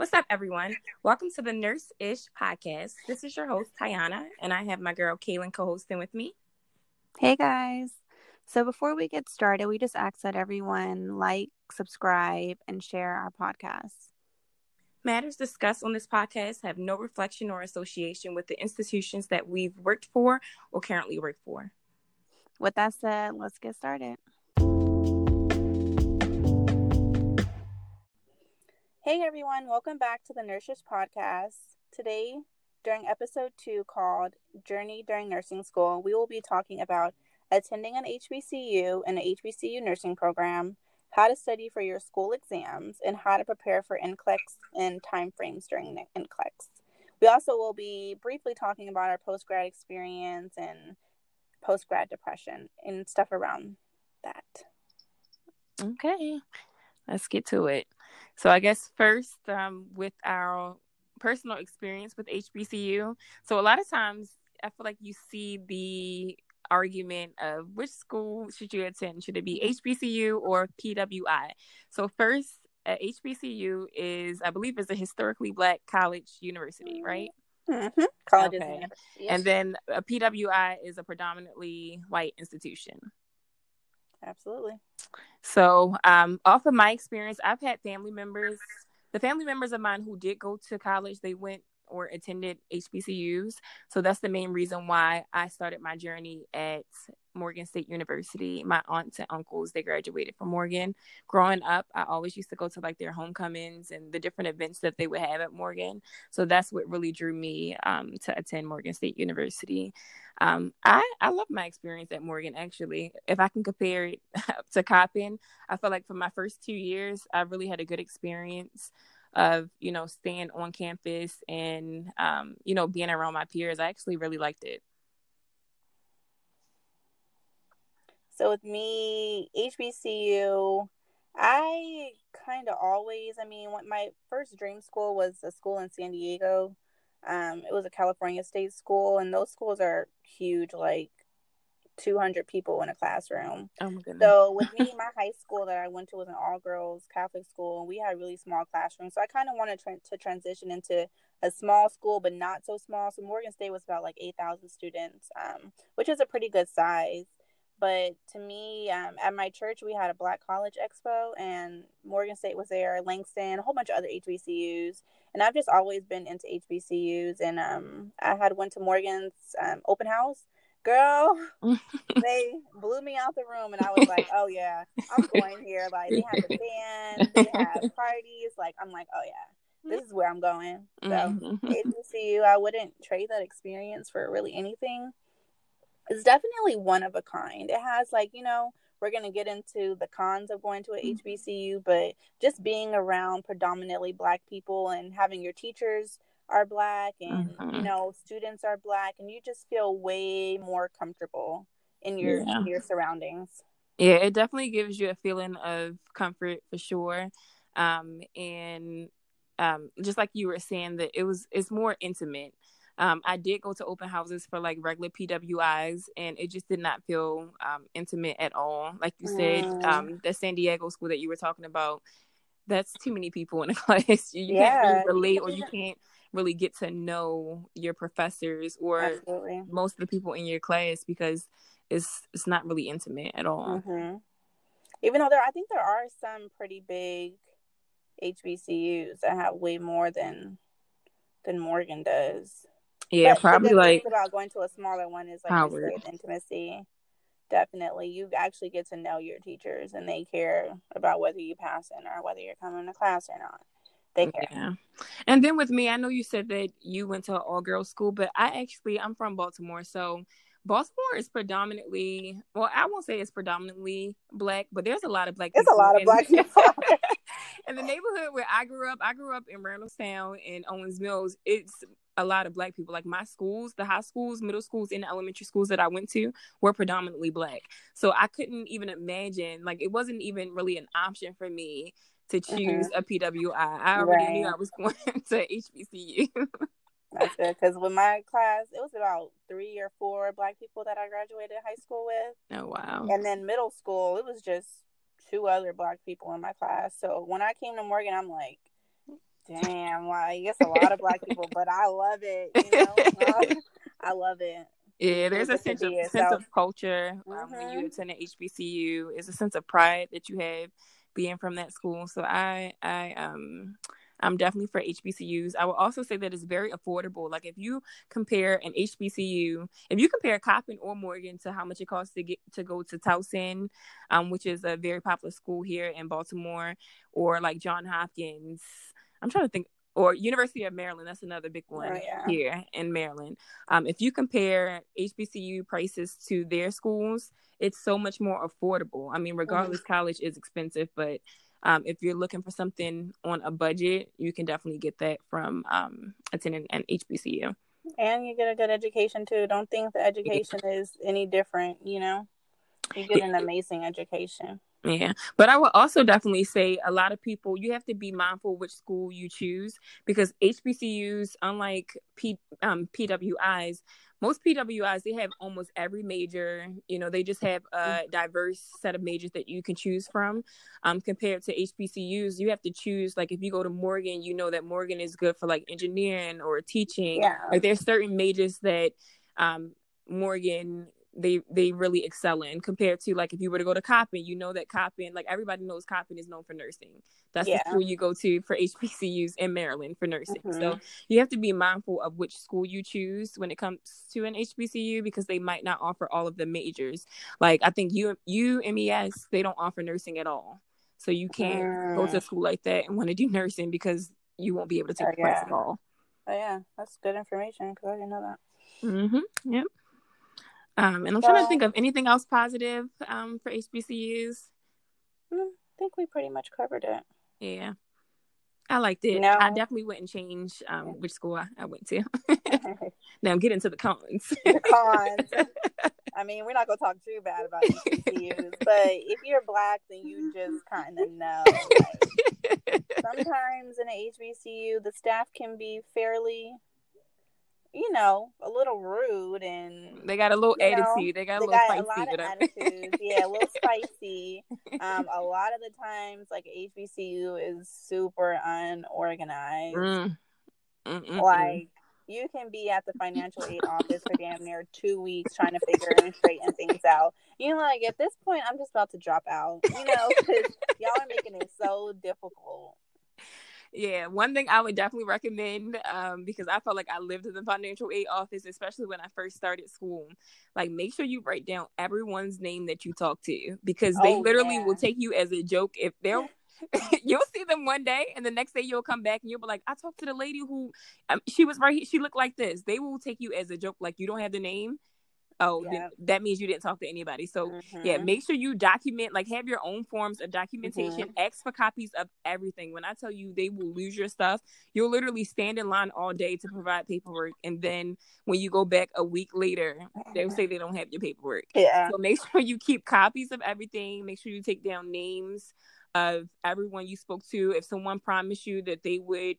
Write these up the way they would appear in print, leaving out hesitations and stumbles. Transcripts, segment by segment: What's up, everyone? Welcome to the Nurse-ish podcast. This is your host, Tiana, and I have my girl, Kaylin, co-hosting with me. Hey, guys. So before we get started, we just ask that everyone like, subscribe, and share our podcast. Matters discussed on this podcast have no reflection or association with the institutions that we've worked for or currently work for. With that said, let's get started. Hey everyone, welcome back to the Nurse-ish podcast. Today, during episode 2 called Journey During Nursing School, we will be talking about attending an HBCU and an HBCU nursing program, how to study for your school exams, and how to prepare for NCLEX and timeframes during NCLEX. We also will be briefly talking about our post-grad experience and post-grad depression and stuff around that. Okay. Let's get to it. So I guess first with our personal experience with HBCU. So a lot of times I feel like you see the argument of which school should you attend? Should it be HBCU or PWI? So first, HBCU is, I believe, is a historically Black college university, right? Mm-hmm. Colleges and universities. And then a PWI is a predominantly white institution. Absolutely. So off of my experience, I've had family members, the family members of mine who did go to college, they went or attended HBCUs. So that's the main reason why I started my journey at Morgan State University. My aunts and uncles, they graduated from Morgan. Growing up, I always used to go to like their homecomings and the different events that they would have at Morgan. So that's what really drew me to attend Morgan State University. I love my experience at Morgan, actually. If I can compare it to Coppin, I feel like for my first 2 years, I really had a good experience of, you know, staying on campus and, you know, being around my peers. I actually really liked it. So with me, HBCU, I kind of always, my first dream school was a school in San Diego. It was a California state school, and those schools are huge, like 200 people in a classroom. Oh my goodness. So with me, my high school that I went to was an all-girls Catholic school, and we had really small classrooms. So I kind of wanted to transition into a small school, but not so small. So Morgan State was about like 8,000 students, which is a pretty good size. But to me, at my church, we had a Black College Expo, and Morgan State was there, Langston, a whole bunch of other HBCUs. And I've just always been into HBCUs, and I had went to Morgan's open house. Girl, they blew me out the room, and I was like, oh yeah, I'm going here. Like, they have a band, they have parties. Like, I'm like, oh yeah, this is where I'm going. So HBCU, I wouldn't trade that experience for really anything. It's definitely one of a kind. It has, like, you know, we're going to get into the cons of going to an HBCU, but just being around predominantly Black people and having your teachers are Black and, you know, students are Black, and you just feel way more comfortable in your surroundings. Yeah, it definitely gives you a feeling of comfort for sure. Just like you were saying, that it's more intimate. I did go to open houses for like regular PWIs, and it just did not feel intimate at all. Like you said, the San Diego school that you were talking about, that's too many people in a class. You can't really relate, or you can't really get to know your professors or most of the people in your class, because it's not really intimate at all. Mm-hmm. Even though I think there are some pretty big HBCUs that have way more than Morgan does. Yeah, but probably like about going to a smaller one is like you said, intimacy. Definitely, you actually get to know your teachers, and they care about whether you pass in or whether you're coming to class or not. They care. Yeah. And then with me, I know you said that you went to an all-girls school, but I'm from Baltimore, so Baltimore is predominantly, well, I won't say it's predominantly Black, but there's a lot of Black. There's a lot of Black people. In the neighborhood where I grew up in Randallstown and Owens Mills. It's a lot of Black people. Like my schools, the high schools, middle schools, and elementary schools that I went to were predominantly Black. So I couldn't even imagine, like, it wasn't even really an option for me to choose a PWI. I already knew I was going to HBCU. That's good, because with my class, it was about 3 or 4 Black people that I graduated high school with. Oh, wow. And then middle school, it was just 2 other Black people in my class. So when I came to Morgan, I'm like, Damn, like it's a lot of Black people, but I love it. You know, I love it. Yeah, there's a sense of culture when you attend an HBCU. It's a sense of pride that you have being from that school. So I'm definitely for HBCUs. I will also say that it's very affordable. Like if you compare an HBCU, if you compare Coppin or Morgan to how much it costs to go to Towson, which is a very popular school here in Baltimore, or like Johns Hopkins. I'm trying to think. Or University of Maryland, that's another big one here in Maryland. If you compare HBCU prices to their schools, it's so much more affordable. I mean, regardless, college is expensive, but if you're looking for something on a budget, you can definitely get that from attending an HBCU. And you get a good education, too. Don't think the education is any different, you know? You get an amazing education. Yeah, but I would also definitely say a lot of people, you have to be mindful which school you choose, because HBCUs, unlike PWIs, most PWIs, they have almost every major, you know, they just have a diverse set of majors that you can choose from. Compared to HBCUs, you have to choose, like, if you go to Morgan, you know that Morgan is good for, like, engineering or teaching. Yeah. Like, there's certain majors that Morgan they really excel in, compared to, like, if you were to go to Coppin, you know that Coppin, like, everybody knows Coppin is known for nursing. That's the school you go to for HBCUs in Maryland for nursing. So you have to be mindful of which school you choose when it comes to an HBCU, because they might not offer all of the majors. Like, I think UMES, they don't offer nursing at all. So you can't go to a school like that and want to do nursing, because you won't be able to take the class at all. Oh, yeah. That's good information, because I didn't know that. Mm-hmm. Yep. And I'm trying to think of anything else positive for HBCUs. I think we pretty much covered it. Yeah. I liked it. No. I definitely wouldn't change which school I went to. Now I'm getting to the cons. The cons. I mean, we're not going to talk too bad about HBCUs, but if you're Black, then you just kind of know. Like, sometimes in an HBCU, the staff can be fairly... you know, a little rude, and they got a little attitude. They got a little spicy. A lot of attitudes, yeah, a little spicy. A lot of the times, like, HBCU is super unorganized. Like, you can be at the financial aid office for damn near 2 weeks trying to figure and straighten things out. You know, like, at this point, I'm just about to drop out. You know, because y'all are making it so difficult. Yeah, one thing I would definitely recommend, because I felt like I lived in the financial aid office, especially when I first started school, like, make sure you write down everyone's name that you talk to, because they literally will take you as a joke. If they'll you'll see them one day, and the next day you'll come back and you'll be like, I talked to the lady who she was right here, she looked like this. They will take you as a joke, like, you don't have the name. That means you didn't talk to anybody. So, yeah, make sure you document, like, have your own forms of documentation. Ask for copies of everything. When I tell you they will lose your stuff, you'll literally stand in line all day to provide paperwork. And then when you go back a week later, they'll say they don't have your paperwork. Yeah. So make sure you keep copies of everything. Make sure you take down names of everyone you spoke to. If someone promised you that they would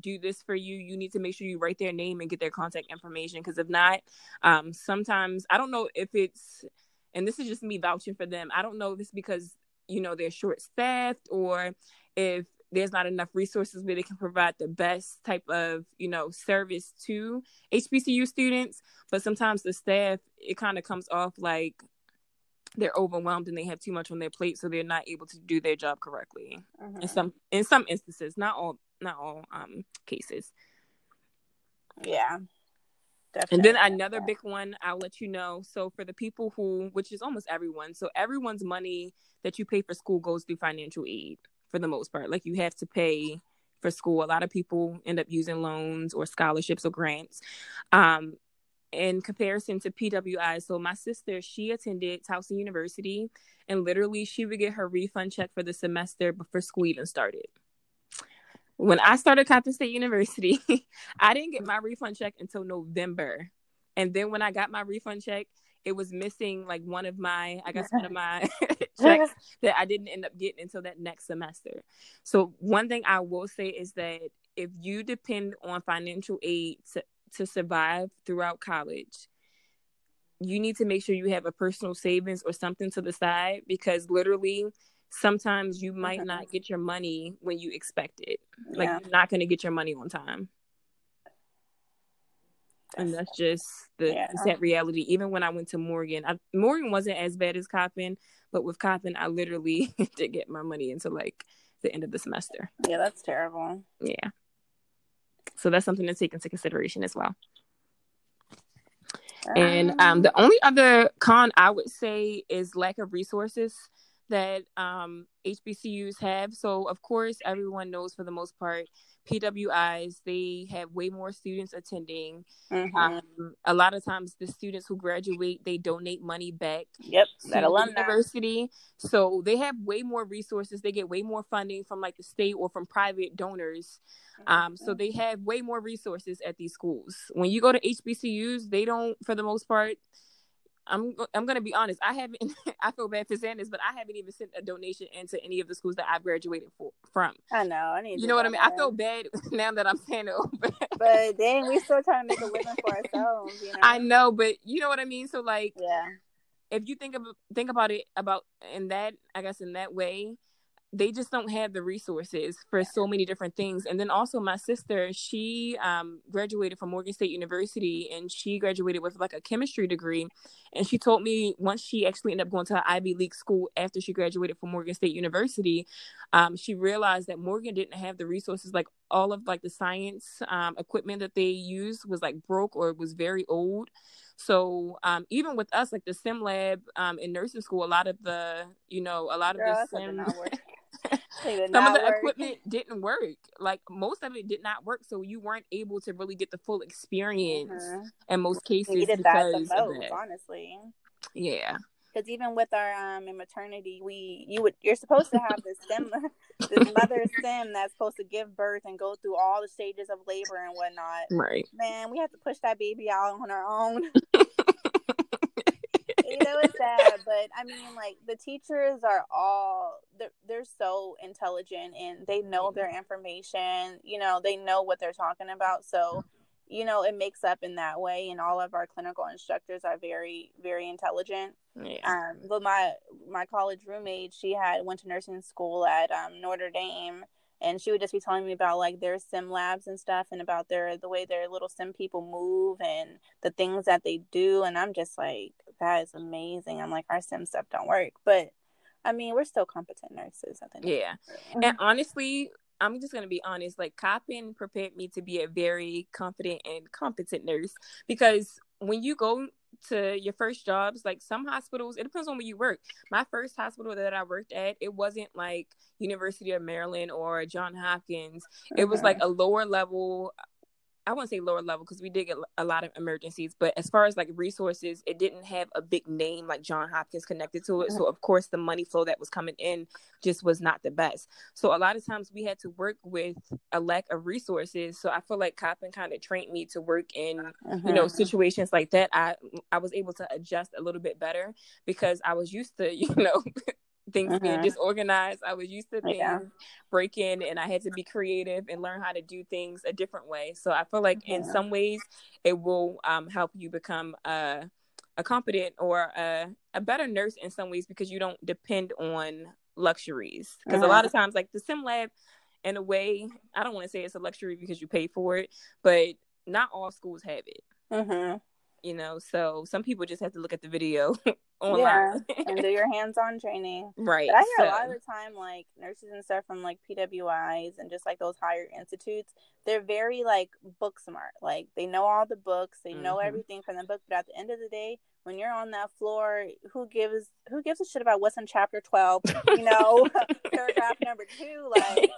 do this for you, you need to make sure you write their name and get their contact information, because if not, sometimes, I don't know if it's, and this is just me vouching for them, I don't know if it's because, you know, they're short-staffed, or if there's not enough resources where they can provide the best type of, you know, service to HBCU students, but sometimes the staff, it kind of comes off like they're overwhelmed and they have too much on their plate, so they're not able to do their job correctly. In some instances, not all cases. Yeah, definitely. And then another big one, I'll let you know. So for the people who, which is almost everyone, so everyone's money that you pay for school goes through financial aid for the most part. Like, you have to pay for school. A lot of people end up using loans or scholarships or grants. In comparison to PWI, so my sister, she attended Towson University, and literally she would get her refund check for the semester before school even started. When I started Coppin State University, I didn't get my refund check until November. And then when I got my refund check, it was missing, like, one of my checks that I didn't end up getting until that next semester. So one thing I will say is that if you depend on financial aid to survive throughout college, you need to make sure you have a personal savings or something to the side, because literally sometimes you might not get your money when you expect it. Like, you're not going to get your money on time. And that's just the sad reality. Even when I went to Morgan, Morgan wasn't as bad as Coppin, but with Coppin, I literally did get my money into like the end of the semester. Yeah, that's terrible. Yeah. So that's something to take into consideration as well. And the only other con I would say is lack of resources that HBCUs have. So, of course, everyone knows for the most part, PWIs, they have way more students attending. Mm-hmm. A lot of times the students who graduate, they donate money back to the university. So they have way more resources. They get way more funding from like the state or from private donors. So they have way more resources at these schools. When you go to HBCUs, they don't, for the most part, I'm going to be honest. I feel bad for Saunders, but I haven't even sent a donation into any of the schools that I've graduated from. I know. You know what I mean? I feel bad now that I'm saying it. But then we're still trying to make a living for ourselves. You know? I know, but you know what I mean? So, like, if you think about it in that way, they just don't have the resources for so many different things. And then also my sister, she graduated from Morgan State University, and she graduated with like a chemistry degree. And she told me once she actually ended up going to an Ivy League school after she graduated from Morgan State University, she realized that Morgan didn't have the resources. Like all of like the science equipment that they used was like broke or was very old. So even with us, like the SIM lab in nursing school, some of the equipment didn't work. Like most of it did not work, so you weren't able to really get the full experience in most cases. We did because that the most, of that. Honestly. Yeah. Because even with our in maternity, you're supposed to have this SIM, this mother SIM that's supposed to give birth and go through all the stages of labor and whatnot. Right. Man, we have to push that baby out on our own. You know, it's sad, but I mean, like, the teachers are all, they're so intelligent, and they know their information, you know, they know what they're talking about, so, you know, it makes up in that way, and all of our clinical instructors are very, very intelligent. Yeah. But my college roommate, she went to nursing school at Notre Dame, and she would just be telling me about, like, their SIM labs and stuff, and about the way their little SIM people move, and the things that they do, and I'm just like, that is amazing. I'm like, our SIM stuff don't work, but I mean, we're still competent nurses, I think. Yeah. And honestly, I'm just going to be honest, like, Coppin prepared me to be a very confident and competent nurse, because when you go to your first jobs, like, some hospitals, it depends on where you work. My first hospital that I worked at, it wasn't like University of Maryland or Johns Hopkins. It was like a lower level. I wouldn't say lower level because we did get a lot of emergencies, but as far as like resources, it didn't have a big name like Johns Hopkins connected to it. So of course the money flow that was coming in just was not the best. So a lot of times we had to work with a lack of resources. So I feel like Coppin kind of trained me to work in, you know, situations like that. I was able to adjust a little bit better because I was used to, you know, things being disorganized. I was used to things breaking, and I had to be creative and learn how to do things a different way. So I feel like in some ways it will help you become a competent or a better nurse in some ways, because you don't depend on luxuries. Because a lot of times, like the SIM lab, in a way, I don't want to say it's a luxury because you pay for it, but not all schools have it. You know, so some people just have to look at the video online and do your hands-on training. Right. But I hear a lot of the time, like, nurses and stuff from, like, PWIs and just, like, those higher institutes, they're very, like, book smart. Like, they know all the books. They know everything from the book. But at the end of the day, when you're on that floor, who gives a shit about what's in chapter 12, you know, paragraph number 2, like,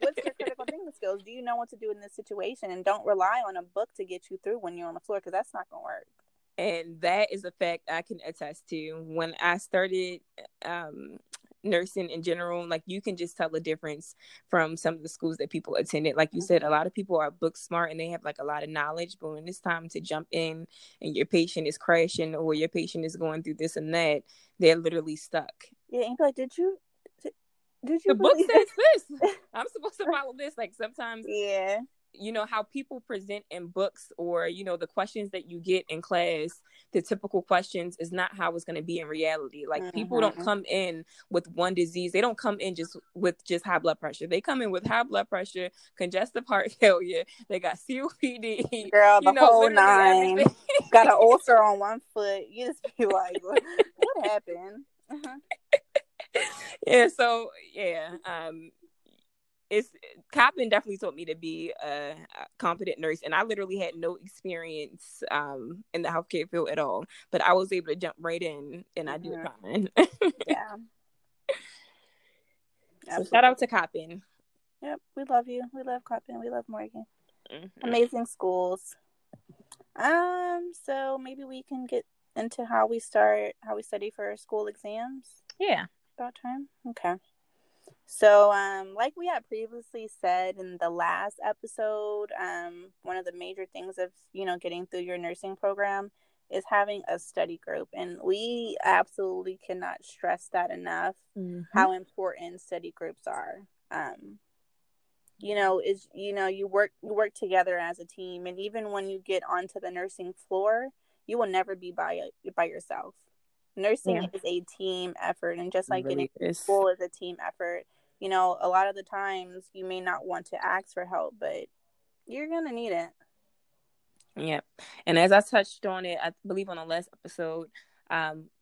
what's your critical thinking skills? Do you know what to do in this situation? And don't rely on a book to get you through when you're on the floor, because that's not going to work. And that is a fact I can attest to. When I started nursing in general, like, you can just tell the difference from some of the schools that people attended. Like you said, a lot of people are book smart and they have like a lot of knowledge, but when it's time to jump in and your patient is crashing or your patient is going through this and that, they're literally stuck. Yeah, and like, did you the book says this? I'm supposed to follow this. Like, sometimes you know, how people present in books or, you know, the questions that you get in class, the typical questions is not how it's going to be in reality. Like people don't come in with one disease. They don't come in just with just high blood pressure. They come in with high blood pressure, congestive heart failure. They got COPD. Girl, the whole nine. Got an ulcer on one foot. You just be like, what happened? Yeah. So, yeah. Coppin definitely taught me to be a competent nurse, and I literally had no experience in the healthcare field at all, but I was able to jump right in, and I did fine. Yeah. So shout out to Coppin. Yep, we love you. We love Coppin. We love Morgan. Mm-hmm. Amazing schools. So maybe we can get into how we study for school exams. Yeah. About time. Okay. So, like we had previously said in the last episode, one of the major things of, you know, getting through your nursing program is having a study group. And we absolutely cannot stress that enough, how important study groups are. You work together as a team. And even when you get onto the nursing floor, you will never be by yourself. Nursing is a team effort, and just like really getting to school is a team effort. You know, a lot of the times you may not want to ask for help, but you're going to need it. Yep. And as I touched on it, I believe on the last episode,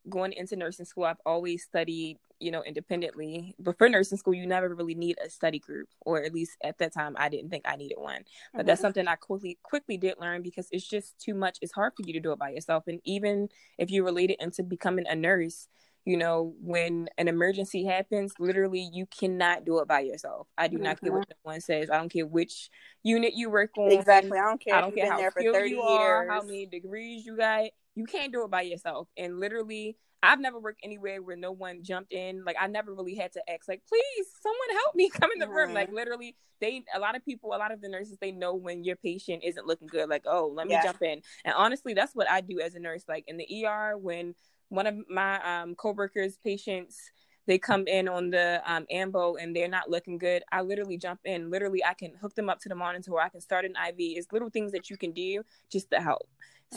going into nursing school, I've always studied, you know, independently. But for nursing school, you never really need a study group, or at least at that time, I didn't think I needed one. But that's something I quickly did learn, because it's just too much. It's hard for you to do it by yourself. And even if you relate it into becoming a nurse, you know, when an emergency happens, literally you cannot do it by yourself. I do not care what someone says. I don't care which unit you work on. Exactly. I don't care. I don't care how skilled you are, how many degrees you got. You can't do it by yourself. And literally, I've never worked anywhere where no one jumped in. Like, I never really had to ask, like, please, someone help me, come in the room. Like, literally, a lot of the nurses, they know when your patient isn't looking good. Like, oh, let me jump in. And honestly, that's what I do as a nurse. Like, in the ER, when one of my coworkers' patients, they come in on the ambo and they're not looking good, I literally jump in. Literally, I can hook them up to the monitor. I can start an IV. It's little things that you can do just to help.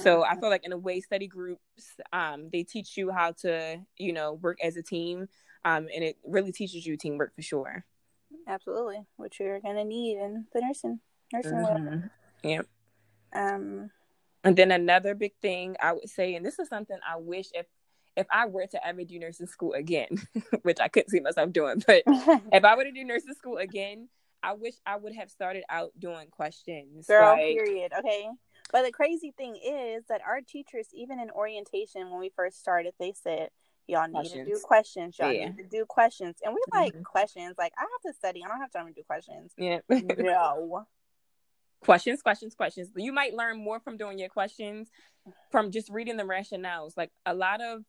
So I feel like in a way, study groups, they teach you how to, you know, work as a team. And it really teaches you teamwork for sure. Absolutely. Which you're going to need in the nursing world. Yep. And then another big thing I would say, and this is something I wish if I were to ever do nursing school again, which I couldn't see myself doing, but if I were to do nursing school again, I wish I would have started out doing questions. Girl, like, period. Okay. But the crazy thing is that our teachers, even in orientation, when we first started, they said, y'all need to do questions. Y'all need to do questions. And we like questions. Like, I have to study. I don't have time to do questions. Yeah. No. Questions. You might learn more from doing your questions, from just reading the rationales. Like, a lot of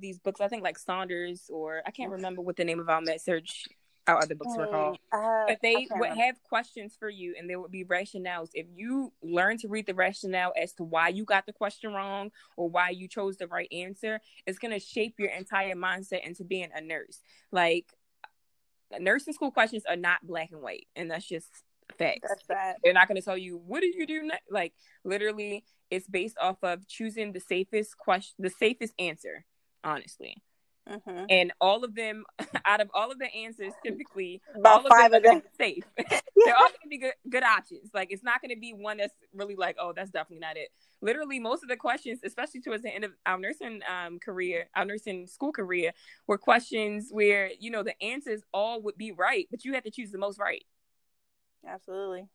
these books, I think, like Saunders, or I can't remember what the name of our MedSurg, our other books were called, but they would have questions for you, and there would be rationales. If you learn to read the rationale as to why you got the question wrong or why you chose the right answer, it's going to shape your entire mindset into being a nurse. Like, nursing school questions are not black and white, and that's just facts. That's that. They're not going to tell you, what do you do next? Like, literally, it's based off of choosing the safest question, the safest answer, honestly. Mm-hmm. And all of them, out of all of the answers, typically about all five of them are safe. They're all going to be good options. Like, it's not going to be one that's really like, oh, that's definitely not it. Literally, most of the questions, especially towards the end of our nursing career, our nursing school career, were questions where, you know, the answers all would be right, but you had to choose the most right. Absolutely.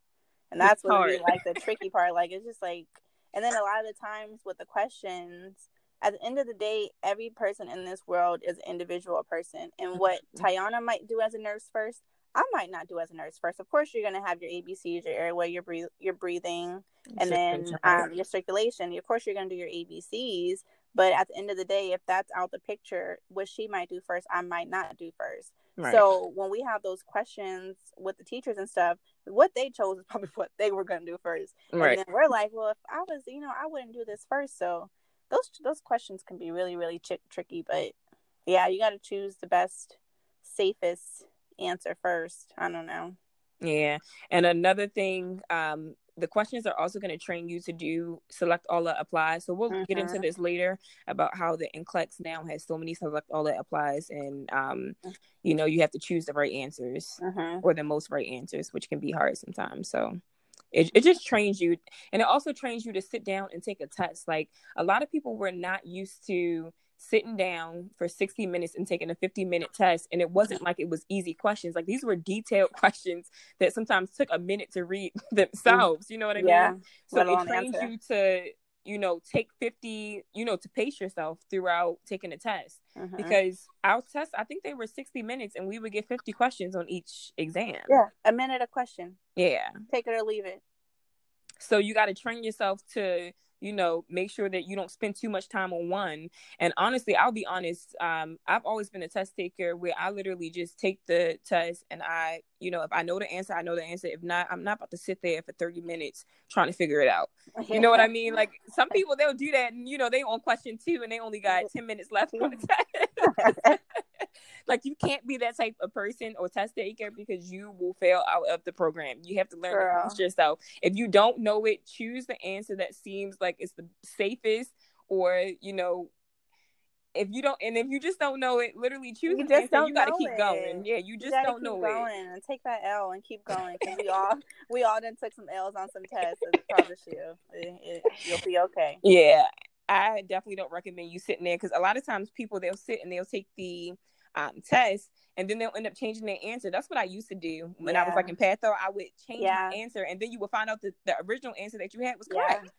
And that's what would be like the tricky part. Like, it's just like, and then a lot of the times with the questions, at the end of the day, every person in this world is an individual person. And what Tayana might do as a nurse first, I might not do as a nurse first. Of course, you're going to have your ABCs, your airway, your breathing, and then your circulation. Of course, you're going to do your ABCs. But at the end of the day, if that's out the picture, what she might do first, I might not do first. Right. So when we have those questions with the teachers and stuff, what they chose is probably what they were going to do first. Right. And then we're like, well, if I was, you know, I wouldn't do this first. So those questions can be really, really tricky. But yeah, you got to choose the best, safest answer first. I don't know. Yeah. And another thing, the questions are also going to train you to do select all the applies. So we'll get into this later about how the NCLEX now has so many select all the applies, and you know, you have to choose the right answers or the most right answers, which can be hard sometimes. So it just trains you, and it also trains you to sit down and take a test. Like, a lot of people were not used to sitting down for 60 minutes and taking a 50-minute test, and it wasn't like it was easy questions. Like, these were detailed questions that sometimes took a minute to read themselves, you know what I mean? So it trains you to, you know, take 50, you know, to pace yourself throughout taking a test, because our tests, I think they were 60 minutes and we would get 50 questions on each exam. Yeah, a minute a question. Yeah. Take it or leave it. So you got to train yourself to, you know, make sure that you don't spend too much time on one. And honestly, I'll be honest, I've always been a test taker where I literally just take the test and I, you know, if I know the answer, I know the answer. If not, I'm not about to sit there for 30 minutes trying to figure it out. You know what I mean? Like, some people, they'll do that and, you know, they on question 2 and they only got 10 minutes left on the test. Like, you can't be that type of person or test taker, because you will fail out of the program. You have to learn to trust yourself. If you don't know it, choose the answer that seems like it's the safest, or, you know, if you don't, and if you just don't know it, literally choose the answer. You got to keep going. Yeah, you just don't know it. And take that L and keep going. Cause we all done took some L's on some tests. I promise you, you'll be okay. Yeah, I definitely don't recommend you sitting there, because a lot of times people, they'll sit and they'll take the test, and then they'll end up changing their answer. That's what I used to do when I was like in patho. I would change my answer, and then you would find out that the original answer that you had was correct.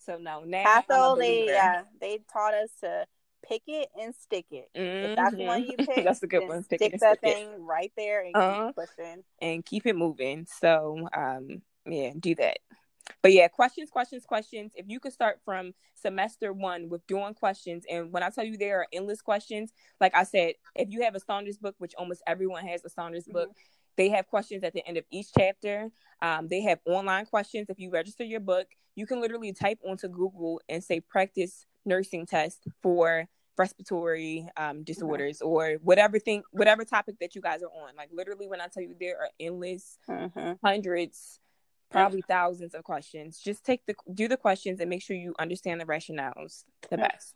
So now patho, they taught us to pick it and stick it. If that's the one you pick, that's a good one. Stick that thing right there and keep pushing and keep it moving. So yeah, do that. But yeah, questions. If you could start from semester 1 with doing questions, and when I tell you there are endless questions, like I said, if you have a Saunders book, which almost everyone has a Saunders book, they have questions at the end of each chapter. They have online questions. If you register your book, you can literally type onto Google and say practice nursing test for respiratory disorders or whatever topic that you guys are on. Like, literally, when I tell you there are endless hundreds, probably thousands of questions. Just do the questions and make sure you understand the rationales the best.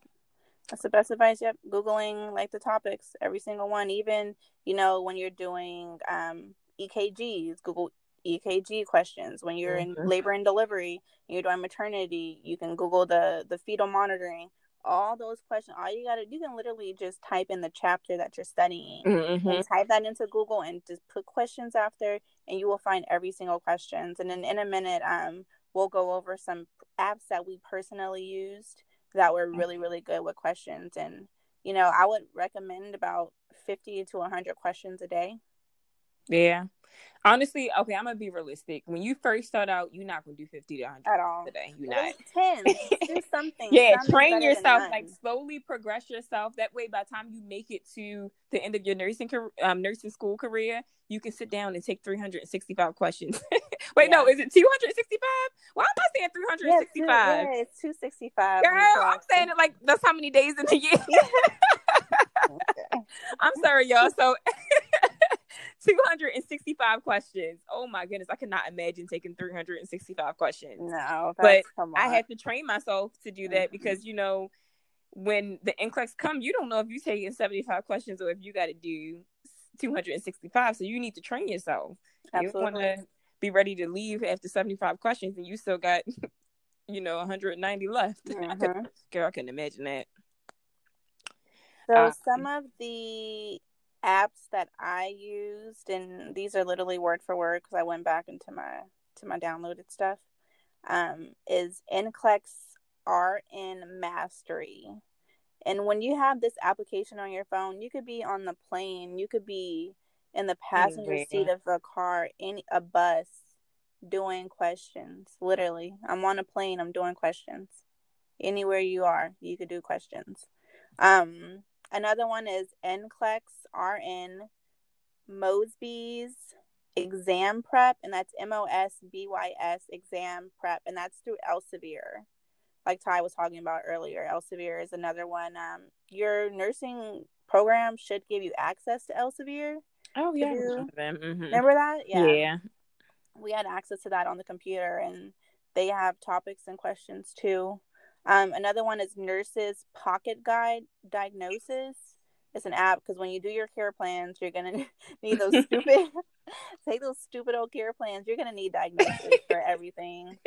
That's the best advice. Yep. Googling like the topics, every single one. Even, you know, when you're doing EKGs, Google EKG questions. When you're in labor and delivery, you're doing maternity, you can Google the fetal monitoring. All those questions, you can literally just type in the chapter that you're studying and type that into Google and just put questions after, and you will find every single questions. And then in a minute, we'll go over some apps that we personally used that were really, really good with questions. And, you know, I would recommend about 50 to 100 questions a day. Yeah. Honestly, okay, I'm going to be realistic. When you first start out, you're not going to do 50 to 100 at all today. You're not. It's 10. Do something. Yeah, train yourself. Like, slowly progress yourself. That way, by the time you make it to the end of your nursing school career, you can sit down and take 365 questions. Wait, no, is it 265? Why am I saying 365? Yeah, it's 265. Girl, I'm saying it like that's how many days in the year. I'm sorry, y'all. So 265 questions. Oh my goodness, I cannot imagine taking 365 questions. No, but I had to train myself to do that, because, you know, when the NCLEX come, you don't know if you're taking 75 questions or if you got to do 265. So you need to train yourself. Absolutely. You don't want to be ready to leave after 75 questions and you still got, you know, 190 left. Girl, I couldn't imagine that. So some of the apps that I used, and these are literally word for word because I went back into my downloaded stuff, is NCLEX RN Mastery. And when you have this application on your phone, you could be on the plane, you could be in the passenger seat of a car, a bus, doing questions. Literally, I'm on a plane, I'm doing questions. Anywhere you are, you could do questions. Another one is NCLEX RN Mosby's Exam Prep, and that's MOSBYS Exam Prep, and that's through Elsevier. Like Ty was talking about earlier, Elsevier is another one. Your nursing program should give you access to Elsevier. Oh yeah, remember that? Yeah. we had access to that on the computer, and they have topics and questions too. Another one is Nurses Pocket Guide Diagnosis. It's an app because when you do your care plans, you're gonna need those stupid take those stupid old care plans. You're gonna need diagnosis for everything.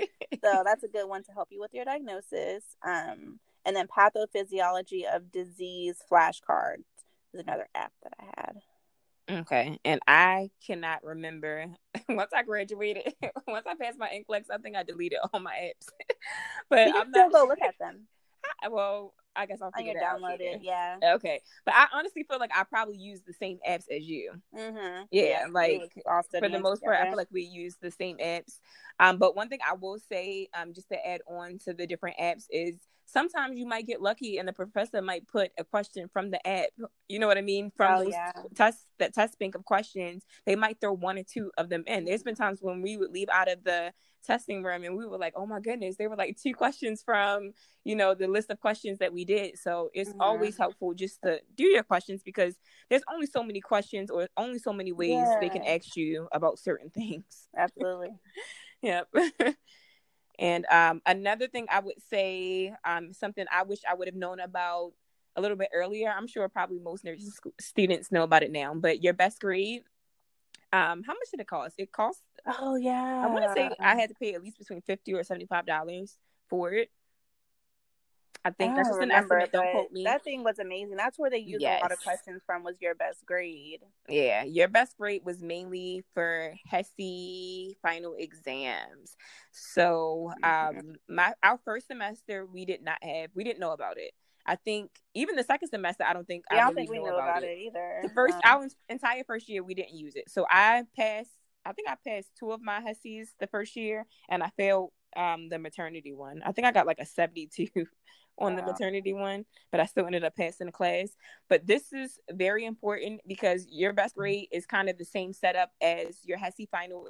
So that's a good one to help you with your diagnosis. And then Pathophysiology of Disease Flashcards is another app that I had. Okay, and I cannot remember. Once I graduated, once I passed my NCLEX, I think I deleted all my apps. But you can still go look at them. Well, I guess I'll figure it out. Downloaded, yeah. Okay, but I honestly feel like I probably use the same apps as you. Mm-hmm. Yeah, like for the most part, I feel like we use the same apps. But one thing I will say, just to add on to the different apps is sometimes you might get lucky and the professor might put a question from the app. You know what I mean? From that test bank of questions, they might throw one or two of them in. There's been times when we would leave out of the testing room and we were like, oh my goodness, there were like two questions from, you know, the list of questions that we did. So it's always helpful just to do your questions because there's only so many questions or only so many ways they can ask you about certain things. Absolutely. Yep. And another thing I would say, something I wish I would have known about a little bit earlier. I'm sure probably most nursing students know about it now, but your best grade, how much did it cost? It cost, I want to say I had to pay at least between $50 or $75 for it. I think that's just an estimate. Don't quote me. That thing was amazing. That's where they used a lot of questions from was your best grade. Yeah, your best grade was mainly for HESI final exams. So our first semester we did not have, we didn't know about it. I think even the second semester, I don't think we knew about it either. The first our entire first year we didn't use it. So I think I passed two of my HESIs the first year, and I failed the maternity one. I think I got like a 72. on the maternity one, but I still ended up passing the class. But this is very important because your best grade is kind of the same setup as your HESI final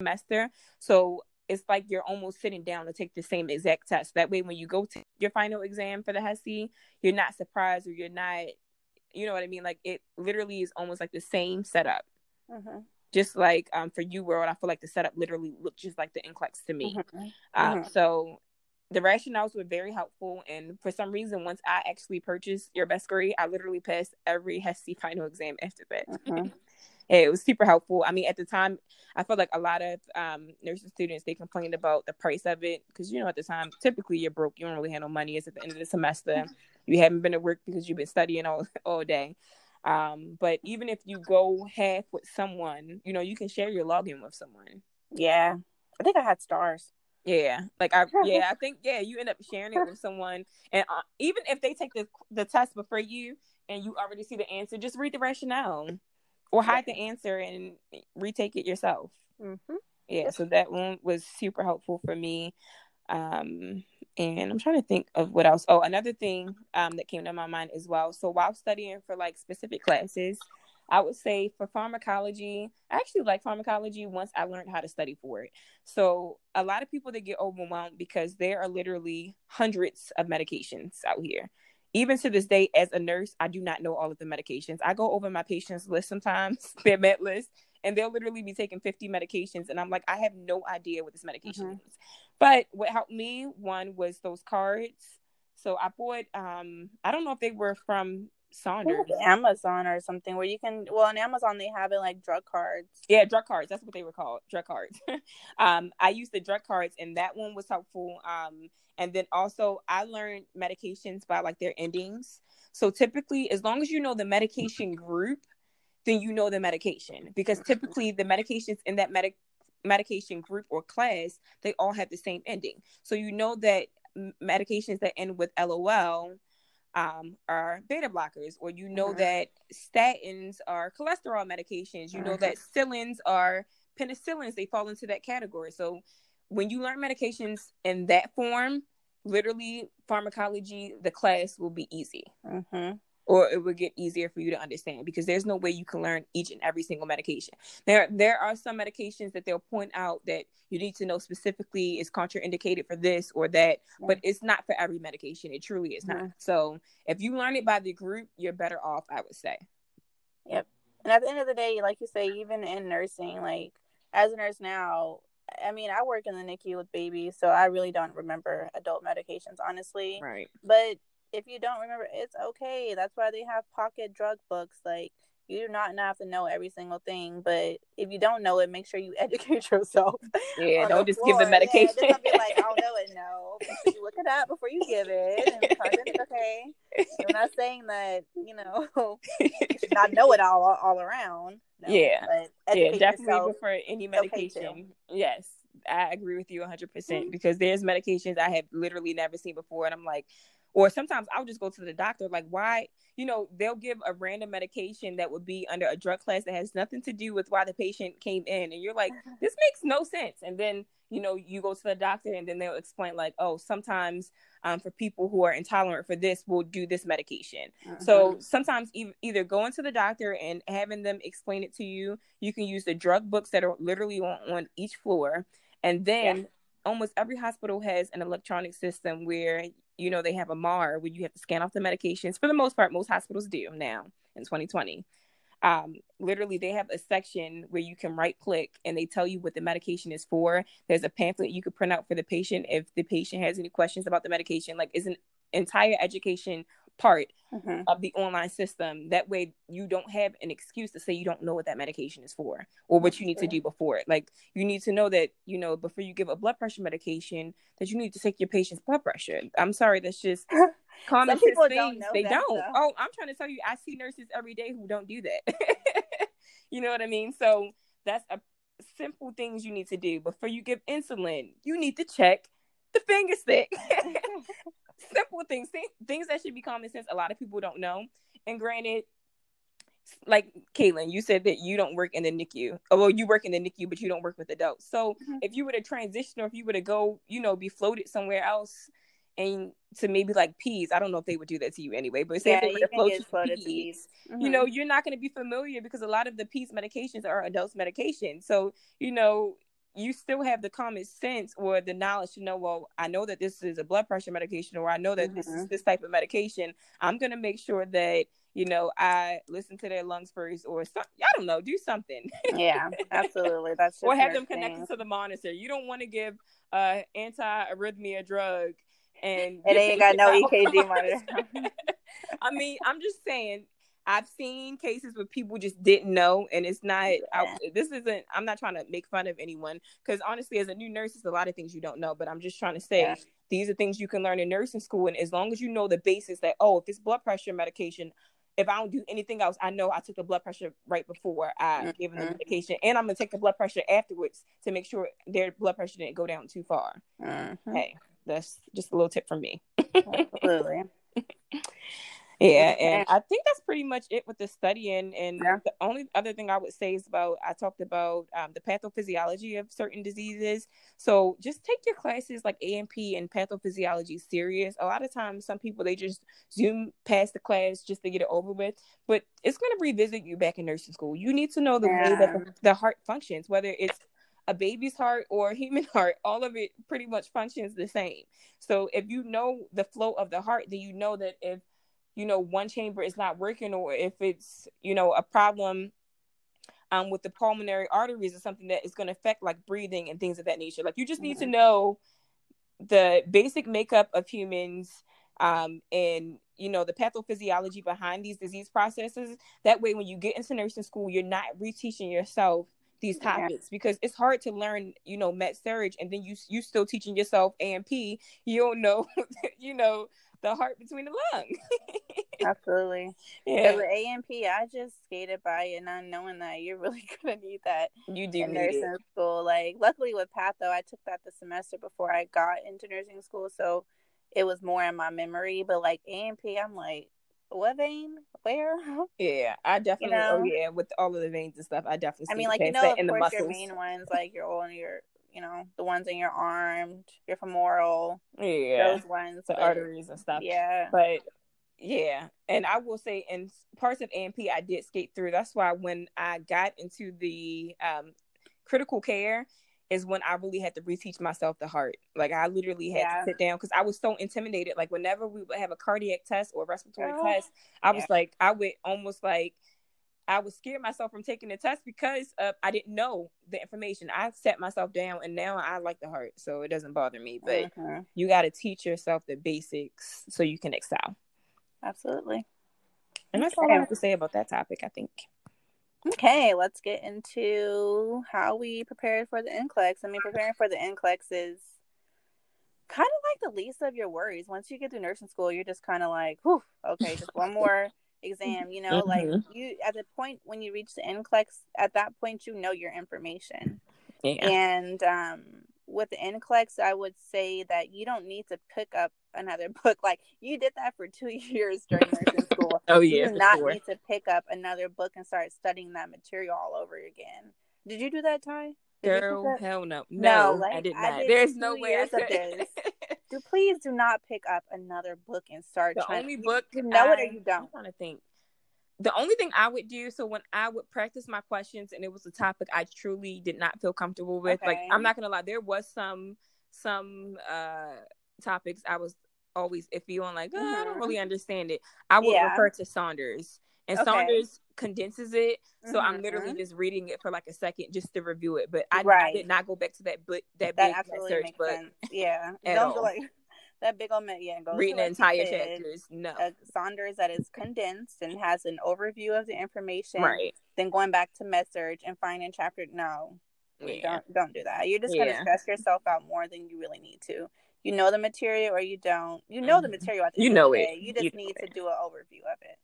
semester. So it's like you're almost sitting down to take the same exact test. That way, when you go to your final exam for the HESI, you're not surprised or you're not, you know what I mean? Like it literally is almost like the same setup. Mm-hmm. Just like for UWorld, I feel like the setup literally looked just like the NCLEX to me. Mm-hmm. So the rationales were very helpful, and for some reason, once I actually purchased your best grade, I literally passed every HESI final exam after that. Mm-hmm. It was super helpful. I mean, at the time, I felt like a lot of nursing students, they complained about the price of it because, you know, at the time, typically you're broke. You don't really have no money. It's at the end of the semester. You haven't been to work because you've been studying all day. But even if you go half with someone, you know, you can share your login with someone. Yeah. I think I had stars. Yeah, like I think you end up sharing it with someone, and even if they take the test before you and you already see the answer, just read the rationale or hide the answer and retake it yourself. Mm-hmm. Yeah, so that one was super helpful for me. And I'm trying to think of what else. Oh, another thing that came to my mind as well. So while studying for like specific classes, I would say for pharmacology, I actually like pharmacology once I learned how to study for it. So a lot of people, they get overwhelmed because there are literally hundreds of medications out here. Even to this day, as a nurse, I do not know all of the medications. I go over my patients' list sometimes, their med list, and they'll literally be taking 50 medications. And I'm like, I have no idea what this medication is. But what helped me, one, was those cards. So I bought, I don't know if they were from Saunders, Amazon or something, where you can on Amazon they have it like drug cards. Yeah, drug cards, that's what they were called, drug cards. I used the drug cards, and that one was helpful. And then also I learned medications by like their endings. So typically, as long as you know the medication group, then you know the medication, because typically the medications in that medication group or class, they all have the same ending. So you know that medications that end with LOL are beta blockers, or you know that statins are cholesterol medications, you know that Xylins are penicillins, they fall into that category. So when you learn medications in that form, literally pharmacology, the class will be easy, or it will get easier for you to understand, because there's no way you can learn each and every single medication. There are some medications that they'll point out that you need to know specifically is contraindicated for this or that, but it's not for every medication. It truly is not. So if you learn it by the group, you're better off, I would say. Yep. And at the end of the day, like you say, even in nursing, like as a nurse now, I mean, I work in the NICU with babies, so I really don't remember adult medications, honestly. Right. But if you don't remember, it's okay. That's why they have pocket drug books. Like, you do not have to know every single thing, but if you don't know it, make sure you educate yourself. Yeah, don't just give the medication. Yeah, just don't be like, I don't know it. No, you look it up before you give it. And it's okay. I'm not saying that, you know, you should not know it all around. No, yeah. But yeah, definitely before any medication. Okay, yes, I agree with you 100%, mm-hmm. because there's medications I have literally never seen before, and I'm like, or sometimes I'll just go to the doctor, like, why, you know, they'll give a random medication that would be under a drug class that has nothing to do with why the patient came in. And you're like, this makes no sense. And then, you know, you go to the doctor and then they'll explain like, oh, sometimes for people who are intolerant for this, we'll do this medication. Mm-hmm. So sometimes either going to the doctor and having them explain it to you, you can use the drug books that are literally on each floor. And then almost every hospital has an electronic system where, you know, they have a MAR where you have to scan off the medications. For the most part, most hospitals do now in 2020. Literally, they have a section where you can right click and they tell you what the medication is for. There's a pamphlet you could print out for the patient if the patient has any questions about the medication. Like, it's an entire education part of the online system. That way you don't have an excuse to say you don't know what that medication is for or what you need to do before it. Like, you need to know that, you know, before you give a blood pressure medication, that you need to take your patient's blood pressure. I'm sorry, that's just common sense things. Don't know they that, don't. Though. Oh, I'm trying to tell you, I see nurses every day who don't do that. You know what I mean? So that's a simple things you need to do. Before you give insulin, you need to check the finger stick. Simple things that should be common sense. A lot of people don't know. And granted, like Caitlin, you said that you don't work in the NICU. Oh, well, you work in the NICU, but you don't work with adults. So if you were to transition or if you were to go, you know, be floated somewhere else and to maybe like peas, I don't know if they would do that to you anyway, but say if they were to float you to peas, you know, you're not going to be familiar because a lot of the peas medications are adults medication. So, you know, you still have the common sense or the knowledge to know, well, I know that this is a blood pressure medication, or I know that this is this type of medication. I'm going to make sure that, you know, I listen to their lungs first or something. I don't know, do something. Yeah, absolutely. That's or have them connected to the monitor. You don't want to give anti-arrhythmia drug and it ain't got no EKG monitor. I mean, I'm just saying. I've seen cases where people just didn't know, and it's not, I'm not trying to make fun of anyone, because honestly, as a new nurse, there's a lot of things you don't know, but I'm just trying to say, these are things you can learn in nursing school, and as long as you know the basics that, oh, if it's blood pressure medication, if I don't do anything else, I know I took the blood pressure right before I gave them the medication, and I'm going to take the blood pressure afterwards to make sure their blood pressure didn't go down too far. Hey, that's just a little tip from me. Absolutely. Yeah, and I think that's pretty much it with the studying. And the only other thing I would say is about, I talked about the pathophysiology of certain diseases. So just take your classes like AMP and pathophysiology serious. A lot of times, some people, they just zoom past the class just to get it over with. But it's going to revisit you back in nursing school. You need to know the way that the heart functions, whether it's a baby's heart or human heart, all of it pretty much functions the same. So if you know the flow of the heart, then you know that if, you know, one chamber is not working, or if it's, you know, a problem with the pulmonary arteries or something that is going to affect like breathing and things of that nature. Like, you just need to know the basic makeup of humans and, you know, the pathophysiology behind these disease processes. That way, when you get into nursing school, you're not reteaching yourself these topics, because it's hard to learn, you know, med surg, and then you still teaching yourself AMP. You don't know, you know, the heart between the lungs. Absolutely. Yeah. So with AMP, I just skated by it, not knowing that you're really gonna need that. You do in nursing school. Like, luckily with patho, I took that the semester before I got into nursing school, so it was more in my memory. But like AMP, I'm like, what vein? Where? Yeah, I definitely. You know? Oh yeah, with all of the veins and stuff, I definitely. I mean, like, you know, of course, your main ones, like your own, your, you know, the ones in your arm, your femoral, those ones, the arteries and stuff. Yeah, but yeah, and I will say, in parts of AMP, I did skate through. That's why when I got into the critical care, is when I really had to reteach myself the heart. Like, I literally had to sit down because I was so intimidated. Like, whenever we would have a cardiac test or a respiratory test, I was like, I would almost like, I was scared myself from taking the test because I didn't know the information. I set myself down, and now I like the heart, so it doesn't bother me. But you got to teach yourself the basics so you can excel. Absolutely. And that's all I have to say about that topic, I think. Okay, let's get into how we prepared for the NCLEX. I mean, preparing for the NCLEX is kind of like the least of your worries. Once you get to nursing school, you're just kind of like, whew, okay, just one more exam, you know, like you at the point when you reach the NCLEX, at that point you know your information. And with the NCLEX, I would say that you don't need to pick up another book. Like, you did that for 2 years during nursing school. You do not need to pick up another book and start studying that material all over again. Did you do that, Ty? Girl, hell no. No, like, I did not. There's no way I could. Please do not pick up another book and start trying. The only book you know it or you don't. I'm trying to think. The only thing I would do, so when I would practice my questions and it was a topic I truly did not feel comfortable with, like, I'm not going to lie, there was some topics I was always iffy on, like, I don't really understand it. I would refer to Saunders. And Saunders condenses it, so I'm literally just reading it for like a second just to review it. But I did not go back to that book, that big research book. Yeah, don't go like that big old man. Yeah, go reading the entire chapters. No, Saunders that is condensed and has an overview of the information. Right. Then going back to MedSurg and finding chapter. No, don't do that. You're just gonna stress yourself out more than you really need to. You know the material or you don't. You know the material. At the end of the day. You just need to do an overview of it.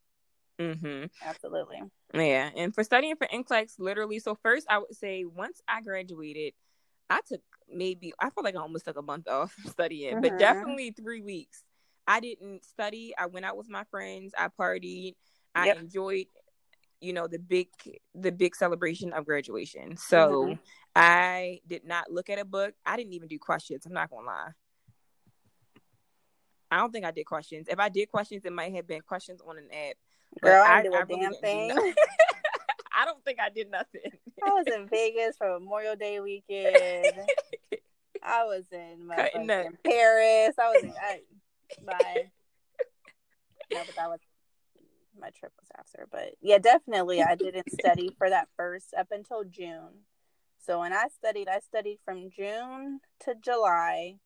Absolutely. Yeah. And for studying for NCLEX, literally, so first I would say once I graduated, I took I feel like I almost took a month off studying, but definitely 3 weeks. I didn't study. I went out with my friends. I partied. I enjoyed, you know, the big celebration of graduation. So I did not look at a book. I didn't even do questions. I'm not gonna lie. I don't think I did questions. If I did questions, it might have been questions on an app. Girl, I didn't do a damn thing. I don't think I did nothing. I was in Vegas for Memorial Day weekend. I was in Paris. I was in that was my trip was after. But yeah, definitely I didn't study for that first up until June. So when I studied from June to July.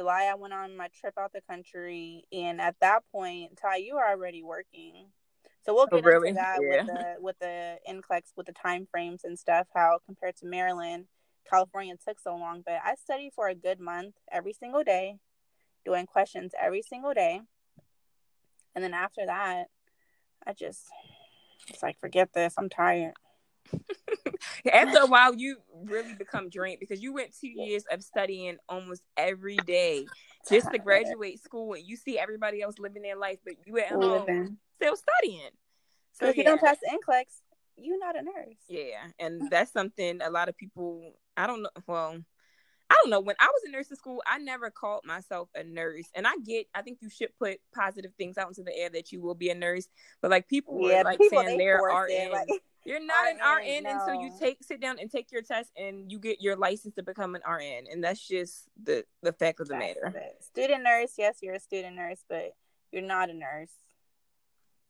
I went on my trip out the country, and at that point, Ty, you were already working. So we'll get into that with the NCLEX, with the time frames and stuff, how compared to Maryland, California took so long. But I studied for a good month every single day, doing questions every single day. And then after that, I just like, forget this. I'm tired. After a while, you really become drained because you went 2 years of studying almost every day just to graduate school, and you see everybody else living their life, but you at home still studying. So if you don't pass the NCLEX, you're not a nurse. Yeah, and that's something a lot of people, I don't know. When I was in nursing school, I never called myself a nurse. And I think you should put positive things out into the air that you will be a nurse. But like people were like people, saying they're RN. Like, you're not an RN until you sit down and take your test and you get your license to become an RN. And that's just the fact of the matter. It. Student nurse, yes, you're a student nurse, but you're not a nurse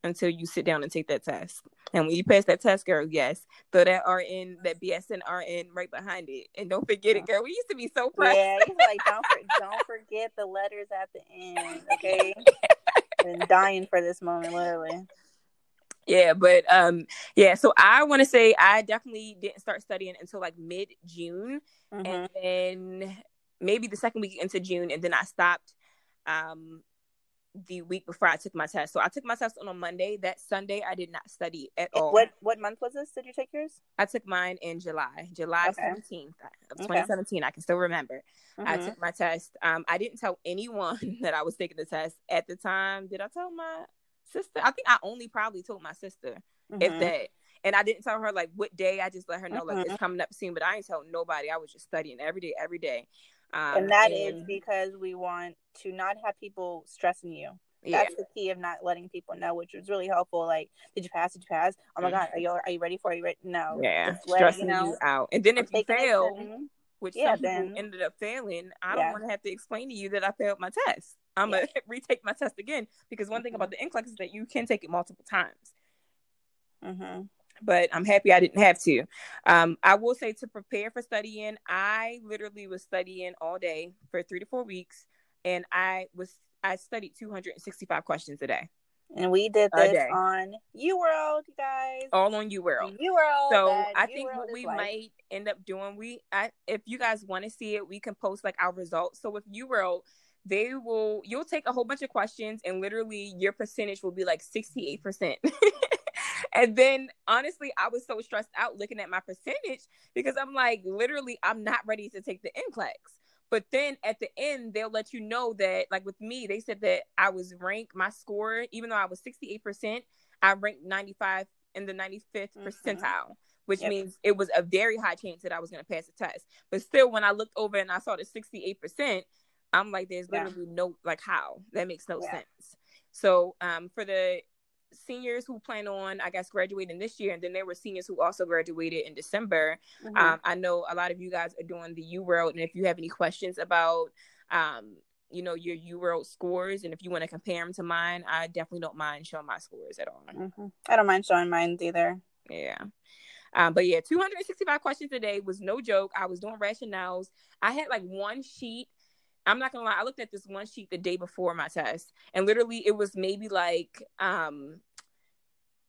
until you sit down and take that test. And when you pass that test, girl, yes, throw that RN, that BSN RN right behind it. And don't forget it, girl. We used to be so proud. Yeah, you like, don't forget the letters at the end, okay? Been dying for this moment, literally. Yeah, but, so I want to say I definitely didn't start studying until, like, mid-June. And then maybe the second week into June, and then I stopped the week before I took my test. So I took my test on a Monday. That Sunday, I did not study at all. What month was this? Did you take yours? I took mine in July 17th of 2017. I can still remember. I took my test. I didn't tell anyone that I was taking the test at the time. Did I tell my sister? I think I only probably told my sister, if that. And I didn't tell her, like, what day. I just let her know, like, it's coming up soon. But I ain't tell nobody. I was just studying every day. And that is because we want to not have people stressing you. That's the key of not letting people know, which was really helpful. Like, did you pass? Oh my God, are you ready for it? No. Yeah, just stressing you out. And then if you fail, which some people ended up failing, I don't want to have to explain to you that I failed my test. I'm going to retake my test again, because one thing about the NCLEX is that you can take it multiple times. but I'm happy I didn't have to. I will say, to prepare for studying, I literally was studying all day for 3 to 4 weeks, and I studied 265 questions a day. And we did this on UWorld, you guys. All on UWorld. UWorld. So I think what we might end up doing, if you guys want to see it, we can post like our results. So with UWorld, you'll take a whole bunch of questions, and literally your percentage will be like 68%. And then, honestly, I was so stressed out looking at my percentage, because I'm like, literally, I'm not ready to take the NCLEX. But then at the end, they'll let you know that, like with me, they said that I was ranked, my score, even though I was 68%, I ranked 95 in the 95th percentile, which means it was a very high chance that I was going to pass the test. But still, when I looked over and I saw the 68%, I'm like, there's literally no, like, how? That makes no sense. So for the seniors who plan on, I guess, graduating this year, and then there were seniors who also graduated in December. I know a lot of you guys are doing the UWorld, and if you have any questions about, you know, your UWorld scores, and if you want to compare them to mine, I definitely don't mind showing my scores at all. I don't mind showing mine either. Yeah. But yeah, 265 questions a day was no joke. I was doing rationales. I had like one sheet. I'm not gonna lie, I looked at this one sheet the day before my test, and literally it was maybe like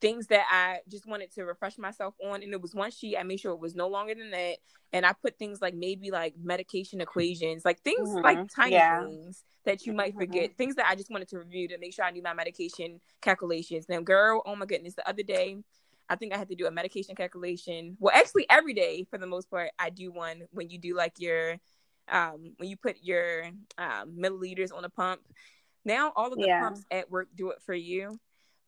things that I just wanted to refresh myself on, and it was one sheet. I made sure it was no longer than that, and I put things like maybe like medication equations, like things like tiny things that you might forget, things that I just wanted to review to make sure I knew my medication calculations. Now, girl, oh my goodness, the other day I think I had to do a medication calculation. Well, actually every day for the most part I do one, when you do like your when you put your milliliters on a pump. Now all of the pumps at work do it for you,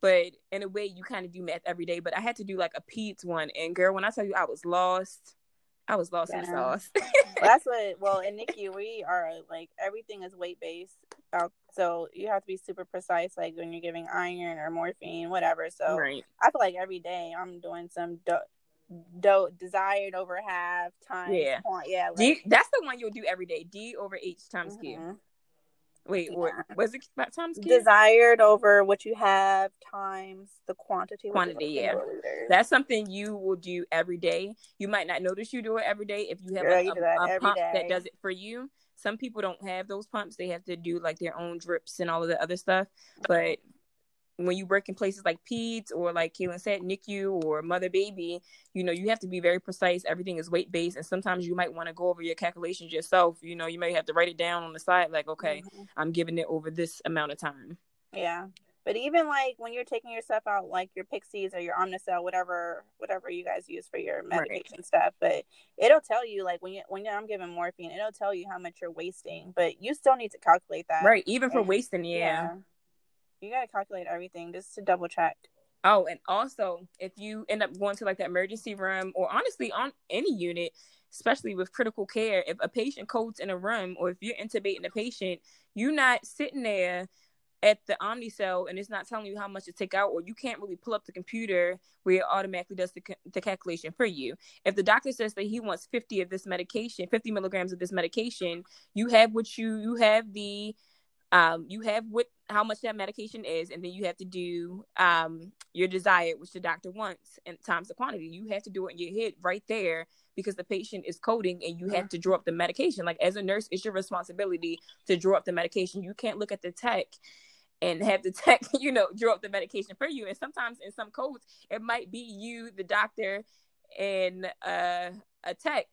but in a way you kind of do math every day. But I had to do like a peds one, and girl, when I tell you I was lost in sauce. In NICU we are like, everything is weight based, so you have to be super precise, like when you're giving iron or morphine, whatever. So I feel like every day I'm doing some desired over half times point. That's the one you'll do every day. D over H times Q. Was it times Q? Desired over what you have times the quantity. That's something you will do every day. You might not notice you do it every day if you have a pump that does it for you. Some people don't have those pumps. They have to do like their own drips and all of the other stuff. But when you work in places like peds, or like Kaylin said, NICU or mother baby, you know, you have to be very precise. Everything is weight based, and sometimes you might want to go over your calculations yourself. You know, you may have to write it down on the side, like, okay, I'm giving it over this amount of time. Yeah, but even like when you're taking your stuff out, like your Pixies or your Omnicell, whatever you guys use for your medication stuff, but it'll tell you, like when I'm giving morphine, it'll tell you how much you're wasting, but you still need to calculate that. Right, even for wasting, you got to calculate everything just to double check. Oh, and also, if you end up going to like that emergency room, or honestly on any unit, especially with critical care, if a patient codes in a room, or if you're intubating a patient, you're not sitting there at the Omnicell and it's not telling you how much to take out, or you can't really pull up the computer where it automatically does the calculation for you. If the doctor says that he wants 50 milligrams of this medication, you have what you have the how much that medication is, and then you have to do your desired, which the doctor wants, and times the quantity. You have to do it in your head right there, because the patient is coding, and you have to draw up the medication. Like, as a nurse, it's your responsibility to draw up the medication. You can't look at the tech and have the tech, you know, draw up the medication for you. And sometimes in some codes, it might be you, the doctor, and a tech.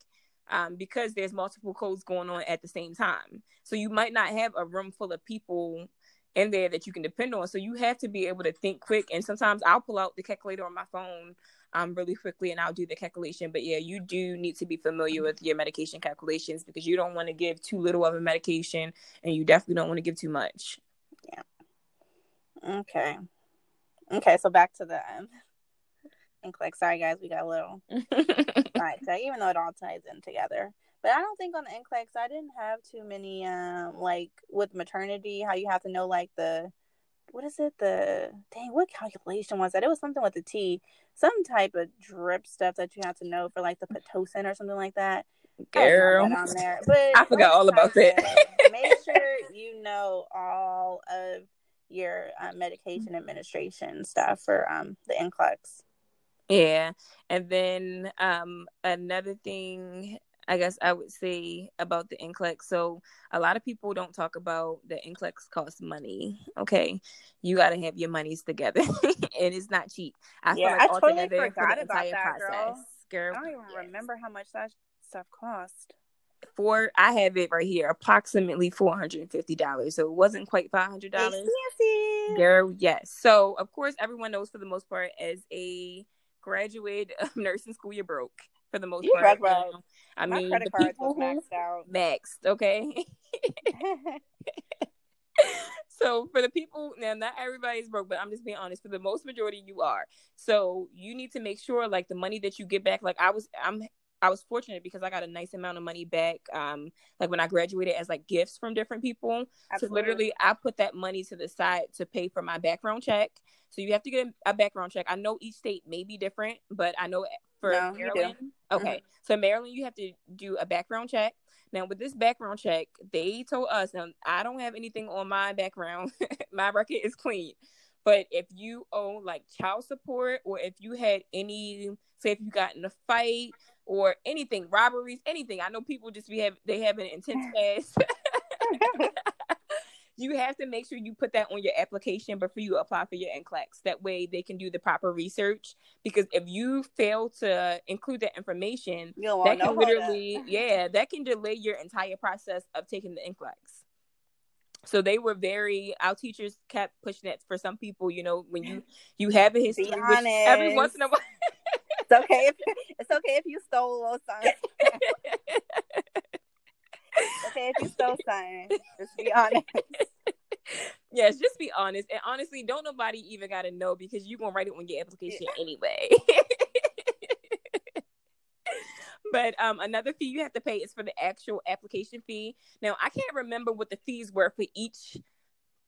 Because there's multiple codes going on at the same time. So you might not have a room full of people in there that you can depend on. So you have to be able to think quick. And sometimes I'll pull out the calculator on my phone really quickly, and I'll do the calculation. But yeah, you do need to be familiar with your medication calculations, because you don't want to give too little of a medication, and you definitely don't want to give too much. Yeah. Okay, so back to the NCLEX. Sorry guys, we got a little right, so even though it all ties in together, but I don't think on the NCLEX I didn't have too many like with maternity, how you have to know like what calculation was that? It was something with the T, some type of drip stuff that you have to know for like the Pitocin or something like that. Girl, I on there, but I forgot all about that. Make sure you know all of your medication administration stuff for the NCLEX. Yeah. And then another thing I guess I would say about the NCLEX. So a lot of people don't talk about the NCLEX costs money. Okay. You got to have your monies together and it's not cheap. I totally forgot about that, girl. I don't even remember how much that stuff cost. I have it right here, approximately $450. So it wasn't quite $500. Girl, yes. So of course everyone knows for the most part as a graduate of nursing school, you're broke. For the most part, I mean, the people who maxed, okay. So for the people, now not everybody's broke, but I'm just being honest. For the most majority, you are. So you need to make sure, like, the money that you get back. Like I was fortunate because I got a nice amount of money back. Like when I graduated, as like gifts from different people. Absolutely. So literally, I put that money to the side to pay for my background check. So you have to get a background check. I know each state may be different, but I know for Maryland. Okay. Mm-hmm. So Maryland, you have to do a background check. Now with this background check, they told us, now I don't have anything on my background. My record is clean. But if you owe like child support, or if you had any, say if you got in a fight or anything, robberies, anything. I know people just they have an intense past. You have to make sure you put that on your application before you apply for your NCLEX. That way they can do the proper research. Because if you fail to include that information, that can literally, that can delay your entire process of taking the NCLEX. So they were our teachers kept pushing that for some people, you know, when you have a history, which every once in a while. It's okay if you stole or something. Okay, if you stole something, just be honest. Yes, just be honest. And honestly, don't nobody even gotta know because you're gonna write it on your application anyway. But another fee you have to pay is for the actual application fee. Now, I can't remember what the fees were for each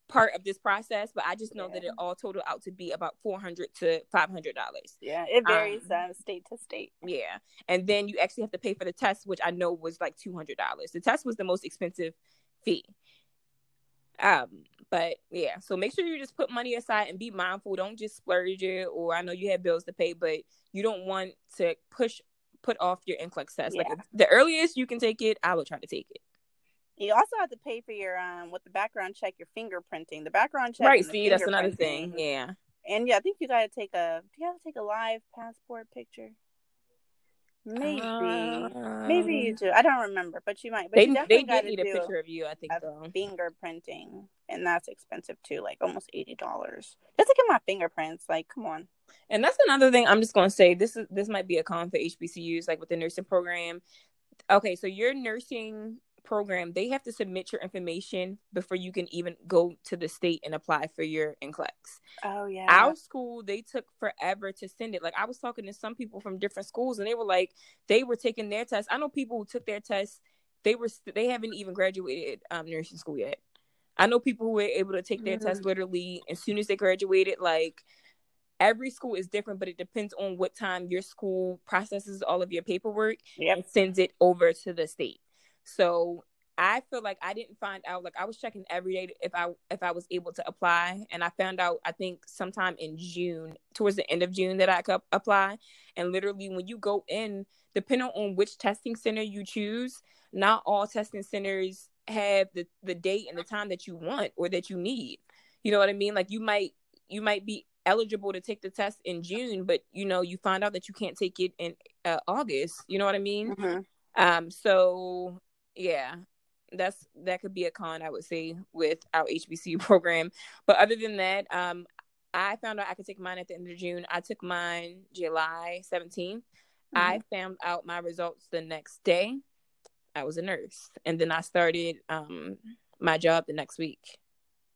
part of this process, but I just know that it all totaled out to be about $400 to $500. Yeah, it varies state to state. Yeah, and then you actually have to pay for the test, which I know was like $200. The test was the most expensive fee. But yeah, so make sure you just put money aside and be mindful. Don't just splurge it, or I know you have bills to pay, but you don't want to put off your NCLEX test. Yeah. Like the earliest you can take it, I would try to take it. You also have to pay for your with the background check, your fingerprinting. The background check, right? See, that's another thing. Yeah, and I think you gotta take a live passport picture. Maybe you do. I don't remember, but you might. But you definitely gotta need a picture of you. I think fingerprinting, and that's expensive too, like almost $80 just to get my fingerprints. Like, come on. And that's another thing. I'm just gonna say this might be a con for HBCUs, like with the nursing program. Okay, so your nursing program, they have to submit your information before you can even go to the state and apply for your NCLEX. Oh yeah. Our school, they took forever to send it. Like I was talking to some people from different schools and they were like, they were taking their tests. I know people who took their tests, they haven't even graduated nursing school yet. I know people who were able to take their tests literally as soon as they graduated. Like every school is different, but it depends on what time your school processes all of your paperwork and sends it over to the state. So I feel like I didn't find out, like I was checking every day if I was able to apply. And I found out, I think sometime in June, towards the end of June that I could apply. And literally when you go in, depending on which testing center you choose, not all testing centers have the date and the time that you want or that you need. You know what I mean? Like you might be eligible to take the test in June, but you know, you find out that you can't take it in August. You know what I mean? Mm-hmm. So yeah, that could be a con I would say with our HBCU program. But other than that, I found out I could take mine at the end of June. I took mine July 17th. Mm-hmm. I found out my results the next day. I was a nurse, and then I started my job the next week.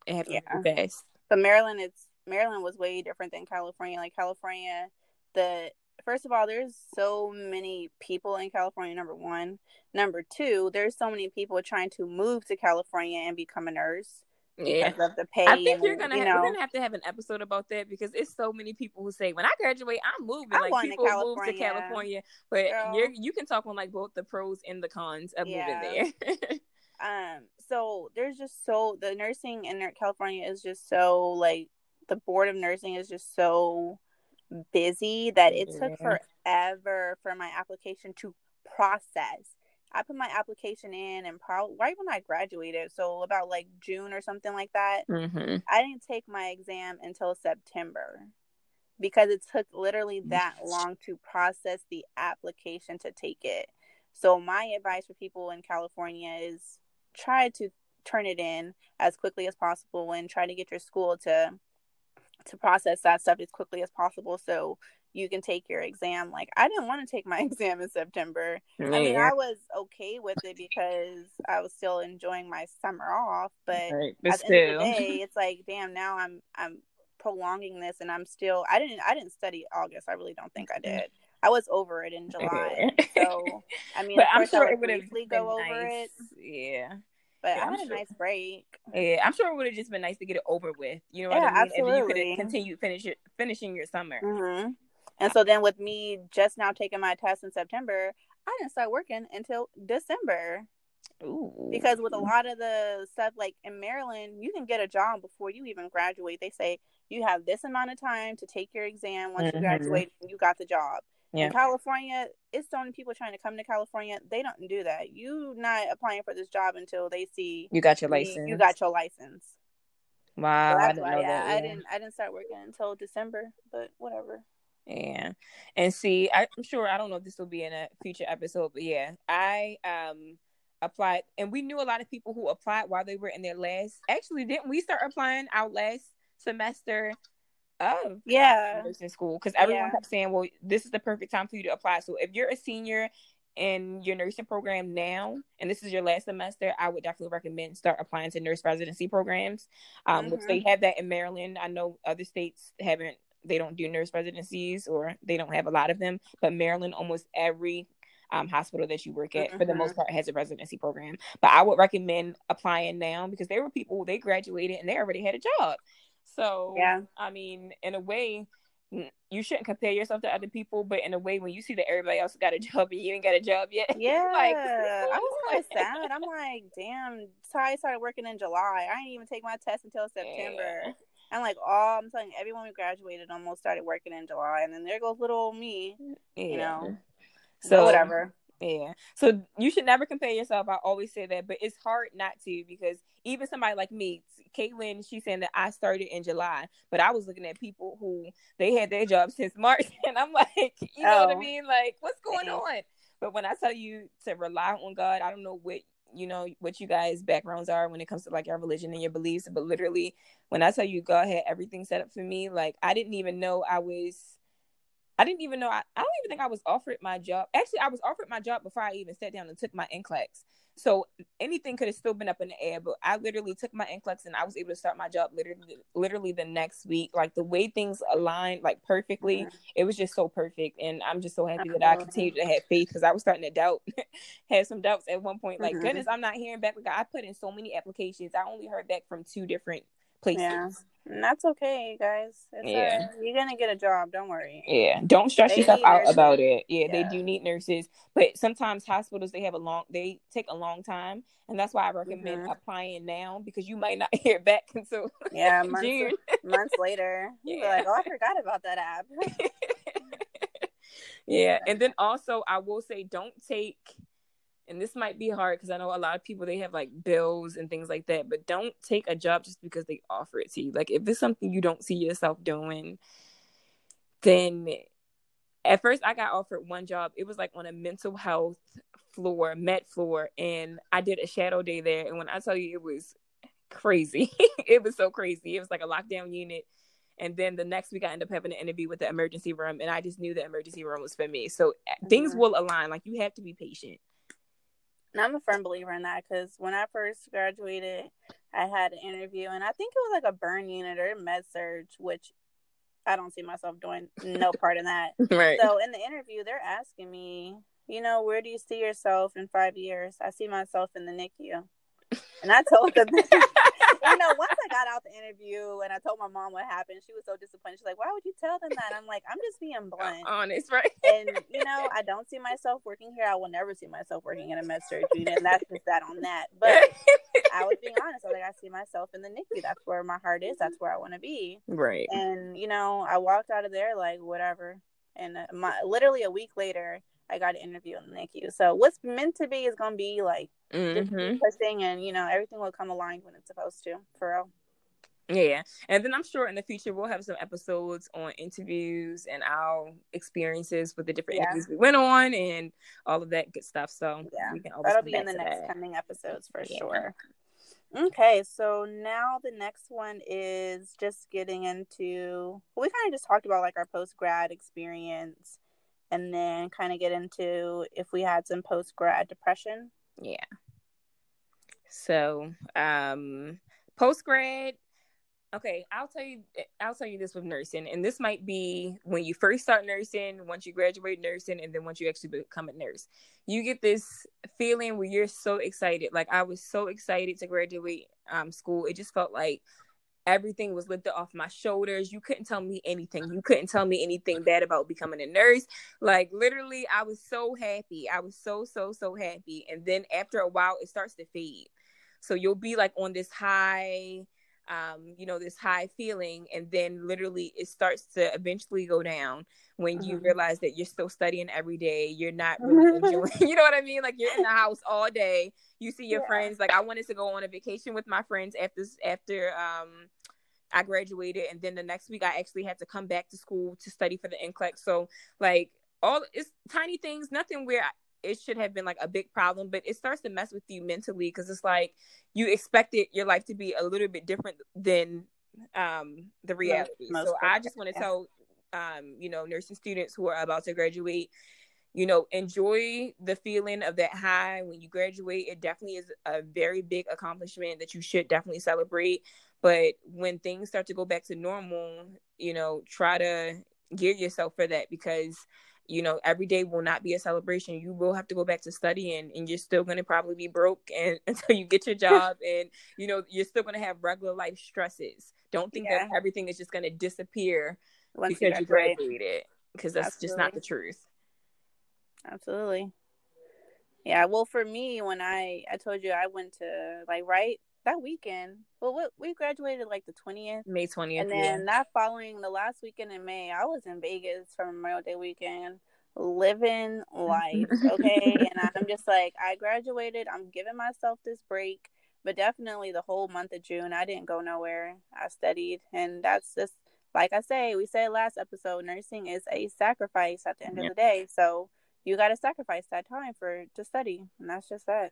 It happened fast. So Maryland was way different than California. Like California, first of all, there's so many people in California, number one. Number two, there's so many people trying to move to California and become a nurse because of the pay. I think we're gonna have to have an episode about that because it's so many people who say, when I graduate, I'm moving. People move to California. But you can talk on like both the pros and the cons of moving there. So there's just the nursing in California is just so, like the board of nursing is just so busy that it took forever for my application to process. I put my application in and probably right when I graduated, so about like June or something like that. Mm-hmm. I didn't take my exam until September because it took literally that long to process the application to take it. So my advice for people in California is try to turn it in as quickly as possible and try to get your school to process that stuff as quickly as possible so you can take your exam. Like, I didn't want to take my exam in September. Yeah. I mean, I was okay with it because I was still enjoying my summer off, but at the end of the day, it's like, damn, now I'm prolonging this, and I'm still, I didn't study August. I really don't think I did. I was over it in July. So, I mean, but I'm sure I would briefly go over it. Yeah. But yeah, I had a nice break. Yeah, I'm sure it would have just been nice to get it over with. You know what I mean? Absolutely. If you could have continued finishing your summer. Mm-hmm. And so then with me just now taking my test in September, I didn't start working until December. Ooh. Because with a lot of the stuff, like in Maryland, you can get a job before you even graduate. They say you have this amount of time to take your exam. Once you graduate, you got the job. Yeah. In California, it's so many people trying to come to California. They don't do that. You not applying for this job until they see you got your license. You got your license. Wow, so I didn't know that. Yeah. I didn't start working until December, but whatever. Yeah, and see, I'm sure, I don't know if this will be in a future episode, but yeah, I applied, and we knew a lot of people who applied while they were in their last. Actually, didn't we start applying our last semester? Oh yeah, nursing school, because everyone kept saying, well, this is the perfect time for you to apply. So if you're a senior in your nursing program now and this is your last semester, I would definitely recommend start applying to nurse residency programs, which they have that in Maryland. I know other states haven't, they don't do nurse residencies, or they don't have a lot of them, but Maryland, almost every hospital that you work at, for the most part, has a residency program. But I would recommend applying now, because there were people, they graduated and they already had a job. So, yeah. I mean, in a way, you shouldn't compare yourself to other people, but in a way, when you see that everybody else got a job and you ain't got a job yet. Yeah, like, I was kind of sad. I'm like, damn, so I started working in July. I didn't even take my test until September. Yeah. I'm like, oh, I'm telling you, everyone who graduated almost started working in July. And then there goes little old me, you know, so whatever. Yeah. So you should never compare yourself. I always say that, but it's hard not to, because even somebody like me, Caitlin, she's saying that I started in July, but I was looking at people who they had their jobs since March, and I'm like, you know what I mean? Like, what's going on? But when I tell you to rely on God, I don't know what you guys' backgrounds are when it comes to like your religion and your beliefs, but literally when I tell you God had everything set up for me, like I don't even think I was offered my job. Actually, I was offered my job before I even sat down and took my NCLEX. So anything could have still been up in the air, but I literally took my NCLEX and I was able to start my job literally the next week. Like, the way things aligned, like, perfectly, it was just so perfect. And I'm just so happy that I continued to have faith, because I was starting to doubt, had some doubts at one point. Like, goodness, I'm not hearing back. Like, I put in so many applications. I only heard back from 2 different places. Yeah. And that's okay, guys. It's you're gonna get a job, don't worry. Yeah, don't stress yourself out about it. Yeah, they do need nurses, but sometimes hospitals, they take a long time, and that's why I recommend applying now, because you might not hear back until months later. You're like, oh, I forgot about that app. Yeah, and then also I will say, don't take, and this might be hard because I know a lot of people, they have like bills and things like that, but don't take a job just because they offer it to you. Like, if it's something you don't see yourself doing, then at first I got offered one job. It was like on a mental health floor, med floor, and I did a shadow day there. And when I tell you, it was crazy. It was so crazy. It was like a lockdown unit. And then the next week I ended up having an interview with the emergency room, and I just knew the emergency room was for me. So things will align. Like, you have to be patient. And I'm a firm believer in that, because when I first graduated, I had an interview, and I think it was like a burn unit or med surge, which I don't see myself doing no part in that. Right. So in the interview, they're asking me, you know, where do you see yourself in 5 years? I see myself in the NICU. And I told them, you know, once I got out the interview and I told my mom what happened, she was so disappointed. She's like, why would you tell them that? I'm like, I'm just being blunt. Honest, right? And, you know, I don't see myself working here. I will never see myself working in a med surg unit. And that's just that on that. But I was being honest. I was like, I see myself in the NICU. That's where my heart is. That's where I want to be. Right. And, you know, I walked out of there like, whatever. And literally a week later, I got an interview in the NICU. So what's meant to be is going to be like interesting, and, you know, everything will come aligned when it's supposed to, for real. Yeah. And then I'm sure in the future we'll have some episodes on interviews and our experiences with the different interviews we went on and all of that good stuff. So we can always, that'll be in the next coming episodes for sure. Okay, so now the next one is just getting into, we kind of just talked about like our post-grad experience, and then kind of get into if we had some post-grad depression. Yeah. So, post-grad, okay, I'll tell you this with nursing, and this might be when you first start nursing, once you graduate nursing, and then once you actually become a nurse. You get this feeling where you're so excited. Like, I was so excited to graduate school. It just felt like everything was lifted off my shoulders. You couldn't tell me anything. You couldn't tell me anything bad about becoming a nurse. Like, literally, I was so happy. I was so, so, so happy. And then after a while, it starts to fade. So you'll be, like, on this high... this high feeling, and then literally it starts to eventually go down when you realize that you're still studying every day, you're not really enjoying, you know what I mean, like you're in the house all day, you see your friends. Like, I wanted to go on a vacation with my friends after I graduated, and then the next week I actually had to come back to school to study for the NCLEX. So like, all it's tiny things, nothing where it should have been like a big problem, but it starts to mess with you mentally, because it's like you expected your life to be a little bit different than the reality. So I just want to tell nursing students who are about to graduate, you know, enjoy the feeling of that high when you graduate. It definitely is a very big accomplishment that you should definitely celebrate. But when things start to go back to normal, you know, try to gear yourself for that, because you know, every day will not be a celebration. You will have to go back to studying, and you're still going to probably be broke until you get your job. And, you know, you're still going to have regular life stresses. Don't think that everything is just going to disappear because you graduated, because that's just not the truth. Absolutely. Yeah. Well, for me, when I told you I went to, like, right that weekend, we graduated like the 20th, May 20th, and then that following, the last weekend in May, I was in Vegas for Memorial Day weekend, living life, okay, and I'm just like, I graduated, I'm giving myself this break, but definitely the whole month of June, I didn't go nowhere, I studied, and that's just, like I say, we said last episode, nursing is a sacrifice at the end of the day, so you gotta sacrifice that time to study, and that's just that.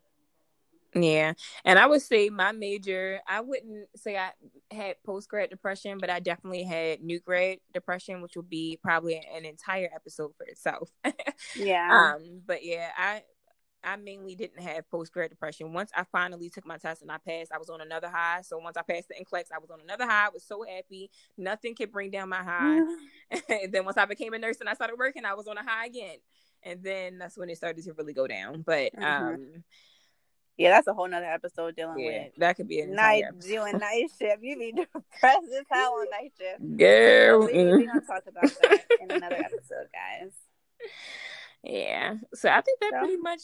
Yeah. And I would say my major, I wouldn't say I had post-grad depression, but I definitely had new grad depression, which will be probably an entire episode for itself. Yeah. But yeah, I mainly didn't have post-grad depression. Once I finally took my test and I passed, I was on another high. So once I passed the NCLEX, I was on another high. I was so happy. Nothing could bring down my high. And then once I became a nurse and I started working, I was on a high again. And then that's when it started to really go down. But, yeah, that's a whole nother episode dealing with. That could be a night doing night shift. You be depressed as hell on night shift. Girl. We're going to talk about that in another episode, guys. Yeah. So I think that pretty much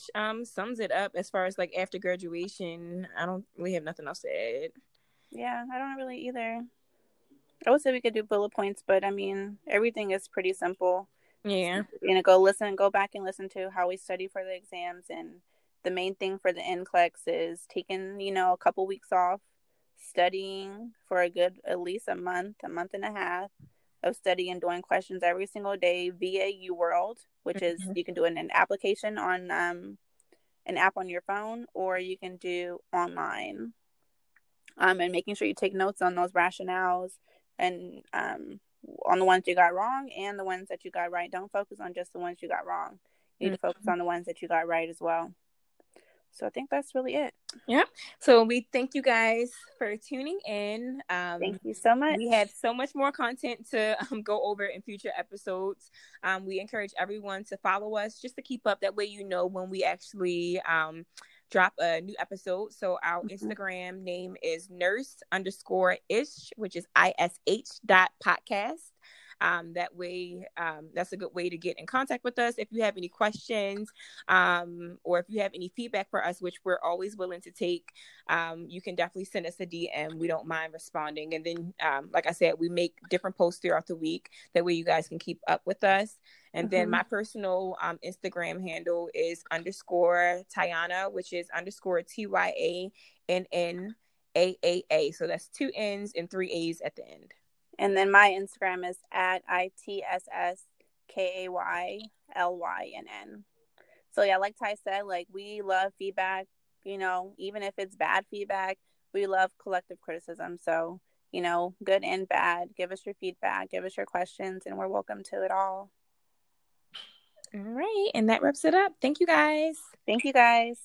sums it up as far as like after graduation. I don't really have nothing else to add. Yeah, I don't really either. I would say we could do bullet points, but I mean, everything is pretty simple. Yeah. You know, go back and listen to how we study for the exams, and the main thing for the NCLEX is taking, you know, a couple weeks off, studying for at least a month and a half of studying, doing questions every single day via UWorld, which is, you can do an application on an app on your phone, or you can do online. And making sure you take notes on those rationales and on the ones you got wrong and the ones that you got right. Don't focus on just the ones you got wrong. You need to focus on the ones that you got right as well. So I think that's really it. Yeah. So we thank you guys for tuning in. Thank you so much. We have so much more content to go over in future episodes. We encourage everyone to follow us just to keep up. That way you know when we actually drop a new episode. So our Instagram name is nurse_ish, which is ISH.podcast. That way, that's a good way to get in contact with us. If you have any questions or if you have any feedback for us, which we're always willing to take, you can definitely send us a DM. We don't mind responding. And then, like I said, we make different posts throughout the week. That way you guys can keep up with us. And then my personal Instagram handle is _Tyana, which is _TYANNAAA. So that's 2 N's and 3 A's at the end. And then my Instagram is @ITSSKAYLYNN. So yeah, like Ty said, like we love feedback, you know, even if it's bad feedback, we love collective criticism. So, you know, good and bad, give us your feedback, give us your questions, and we're welcome to it all. All right. And that wraps it up. Thank you guys. Thank you guys.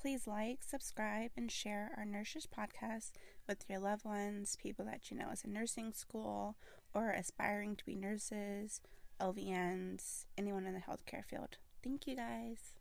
Please like, subscribe, and share our Nurses podcast with your loved ones, people that you know is in nursing school or aspiring to be nurses, LVNs, anyone in the healthcare field. Thank you guys.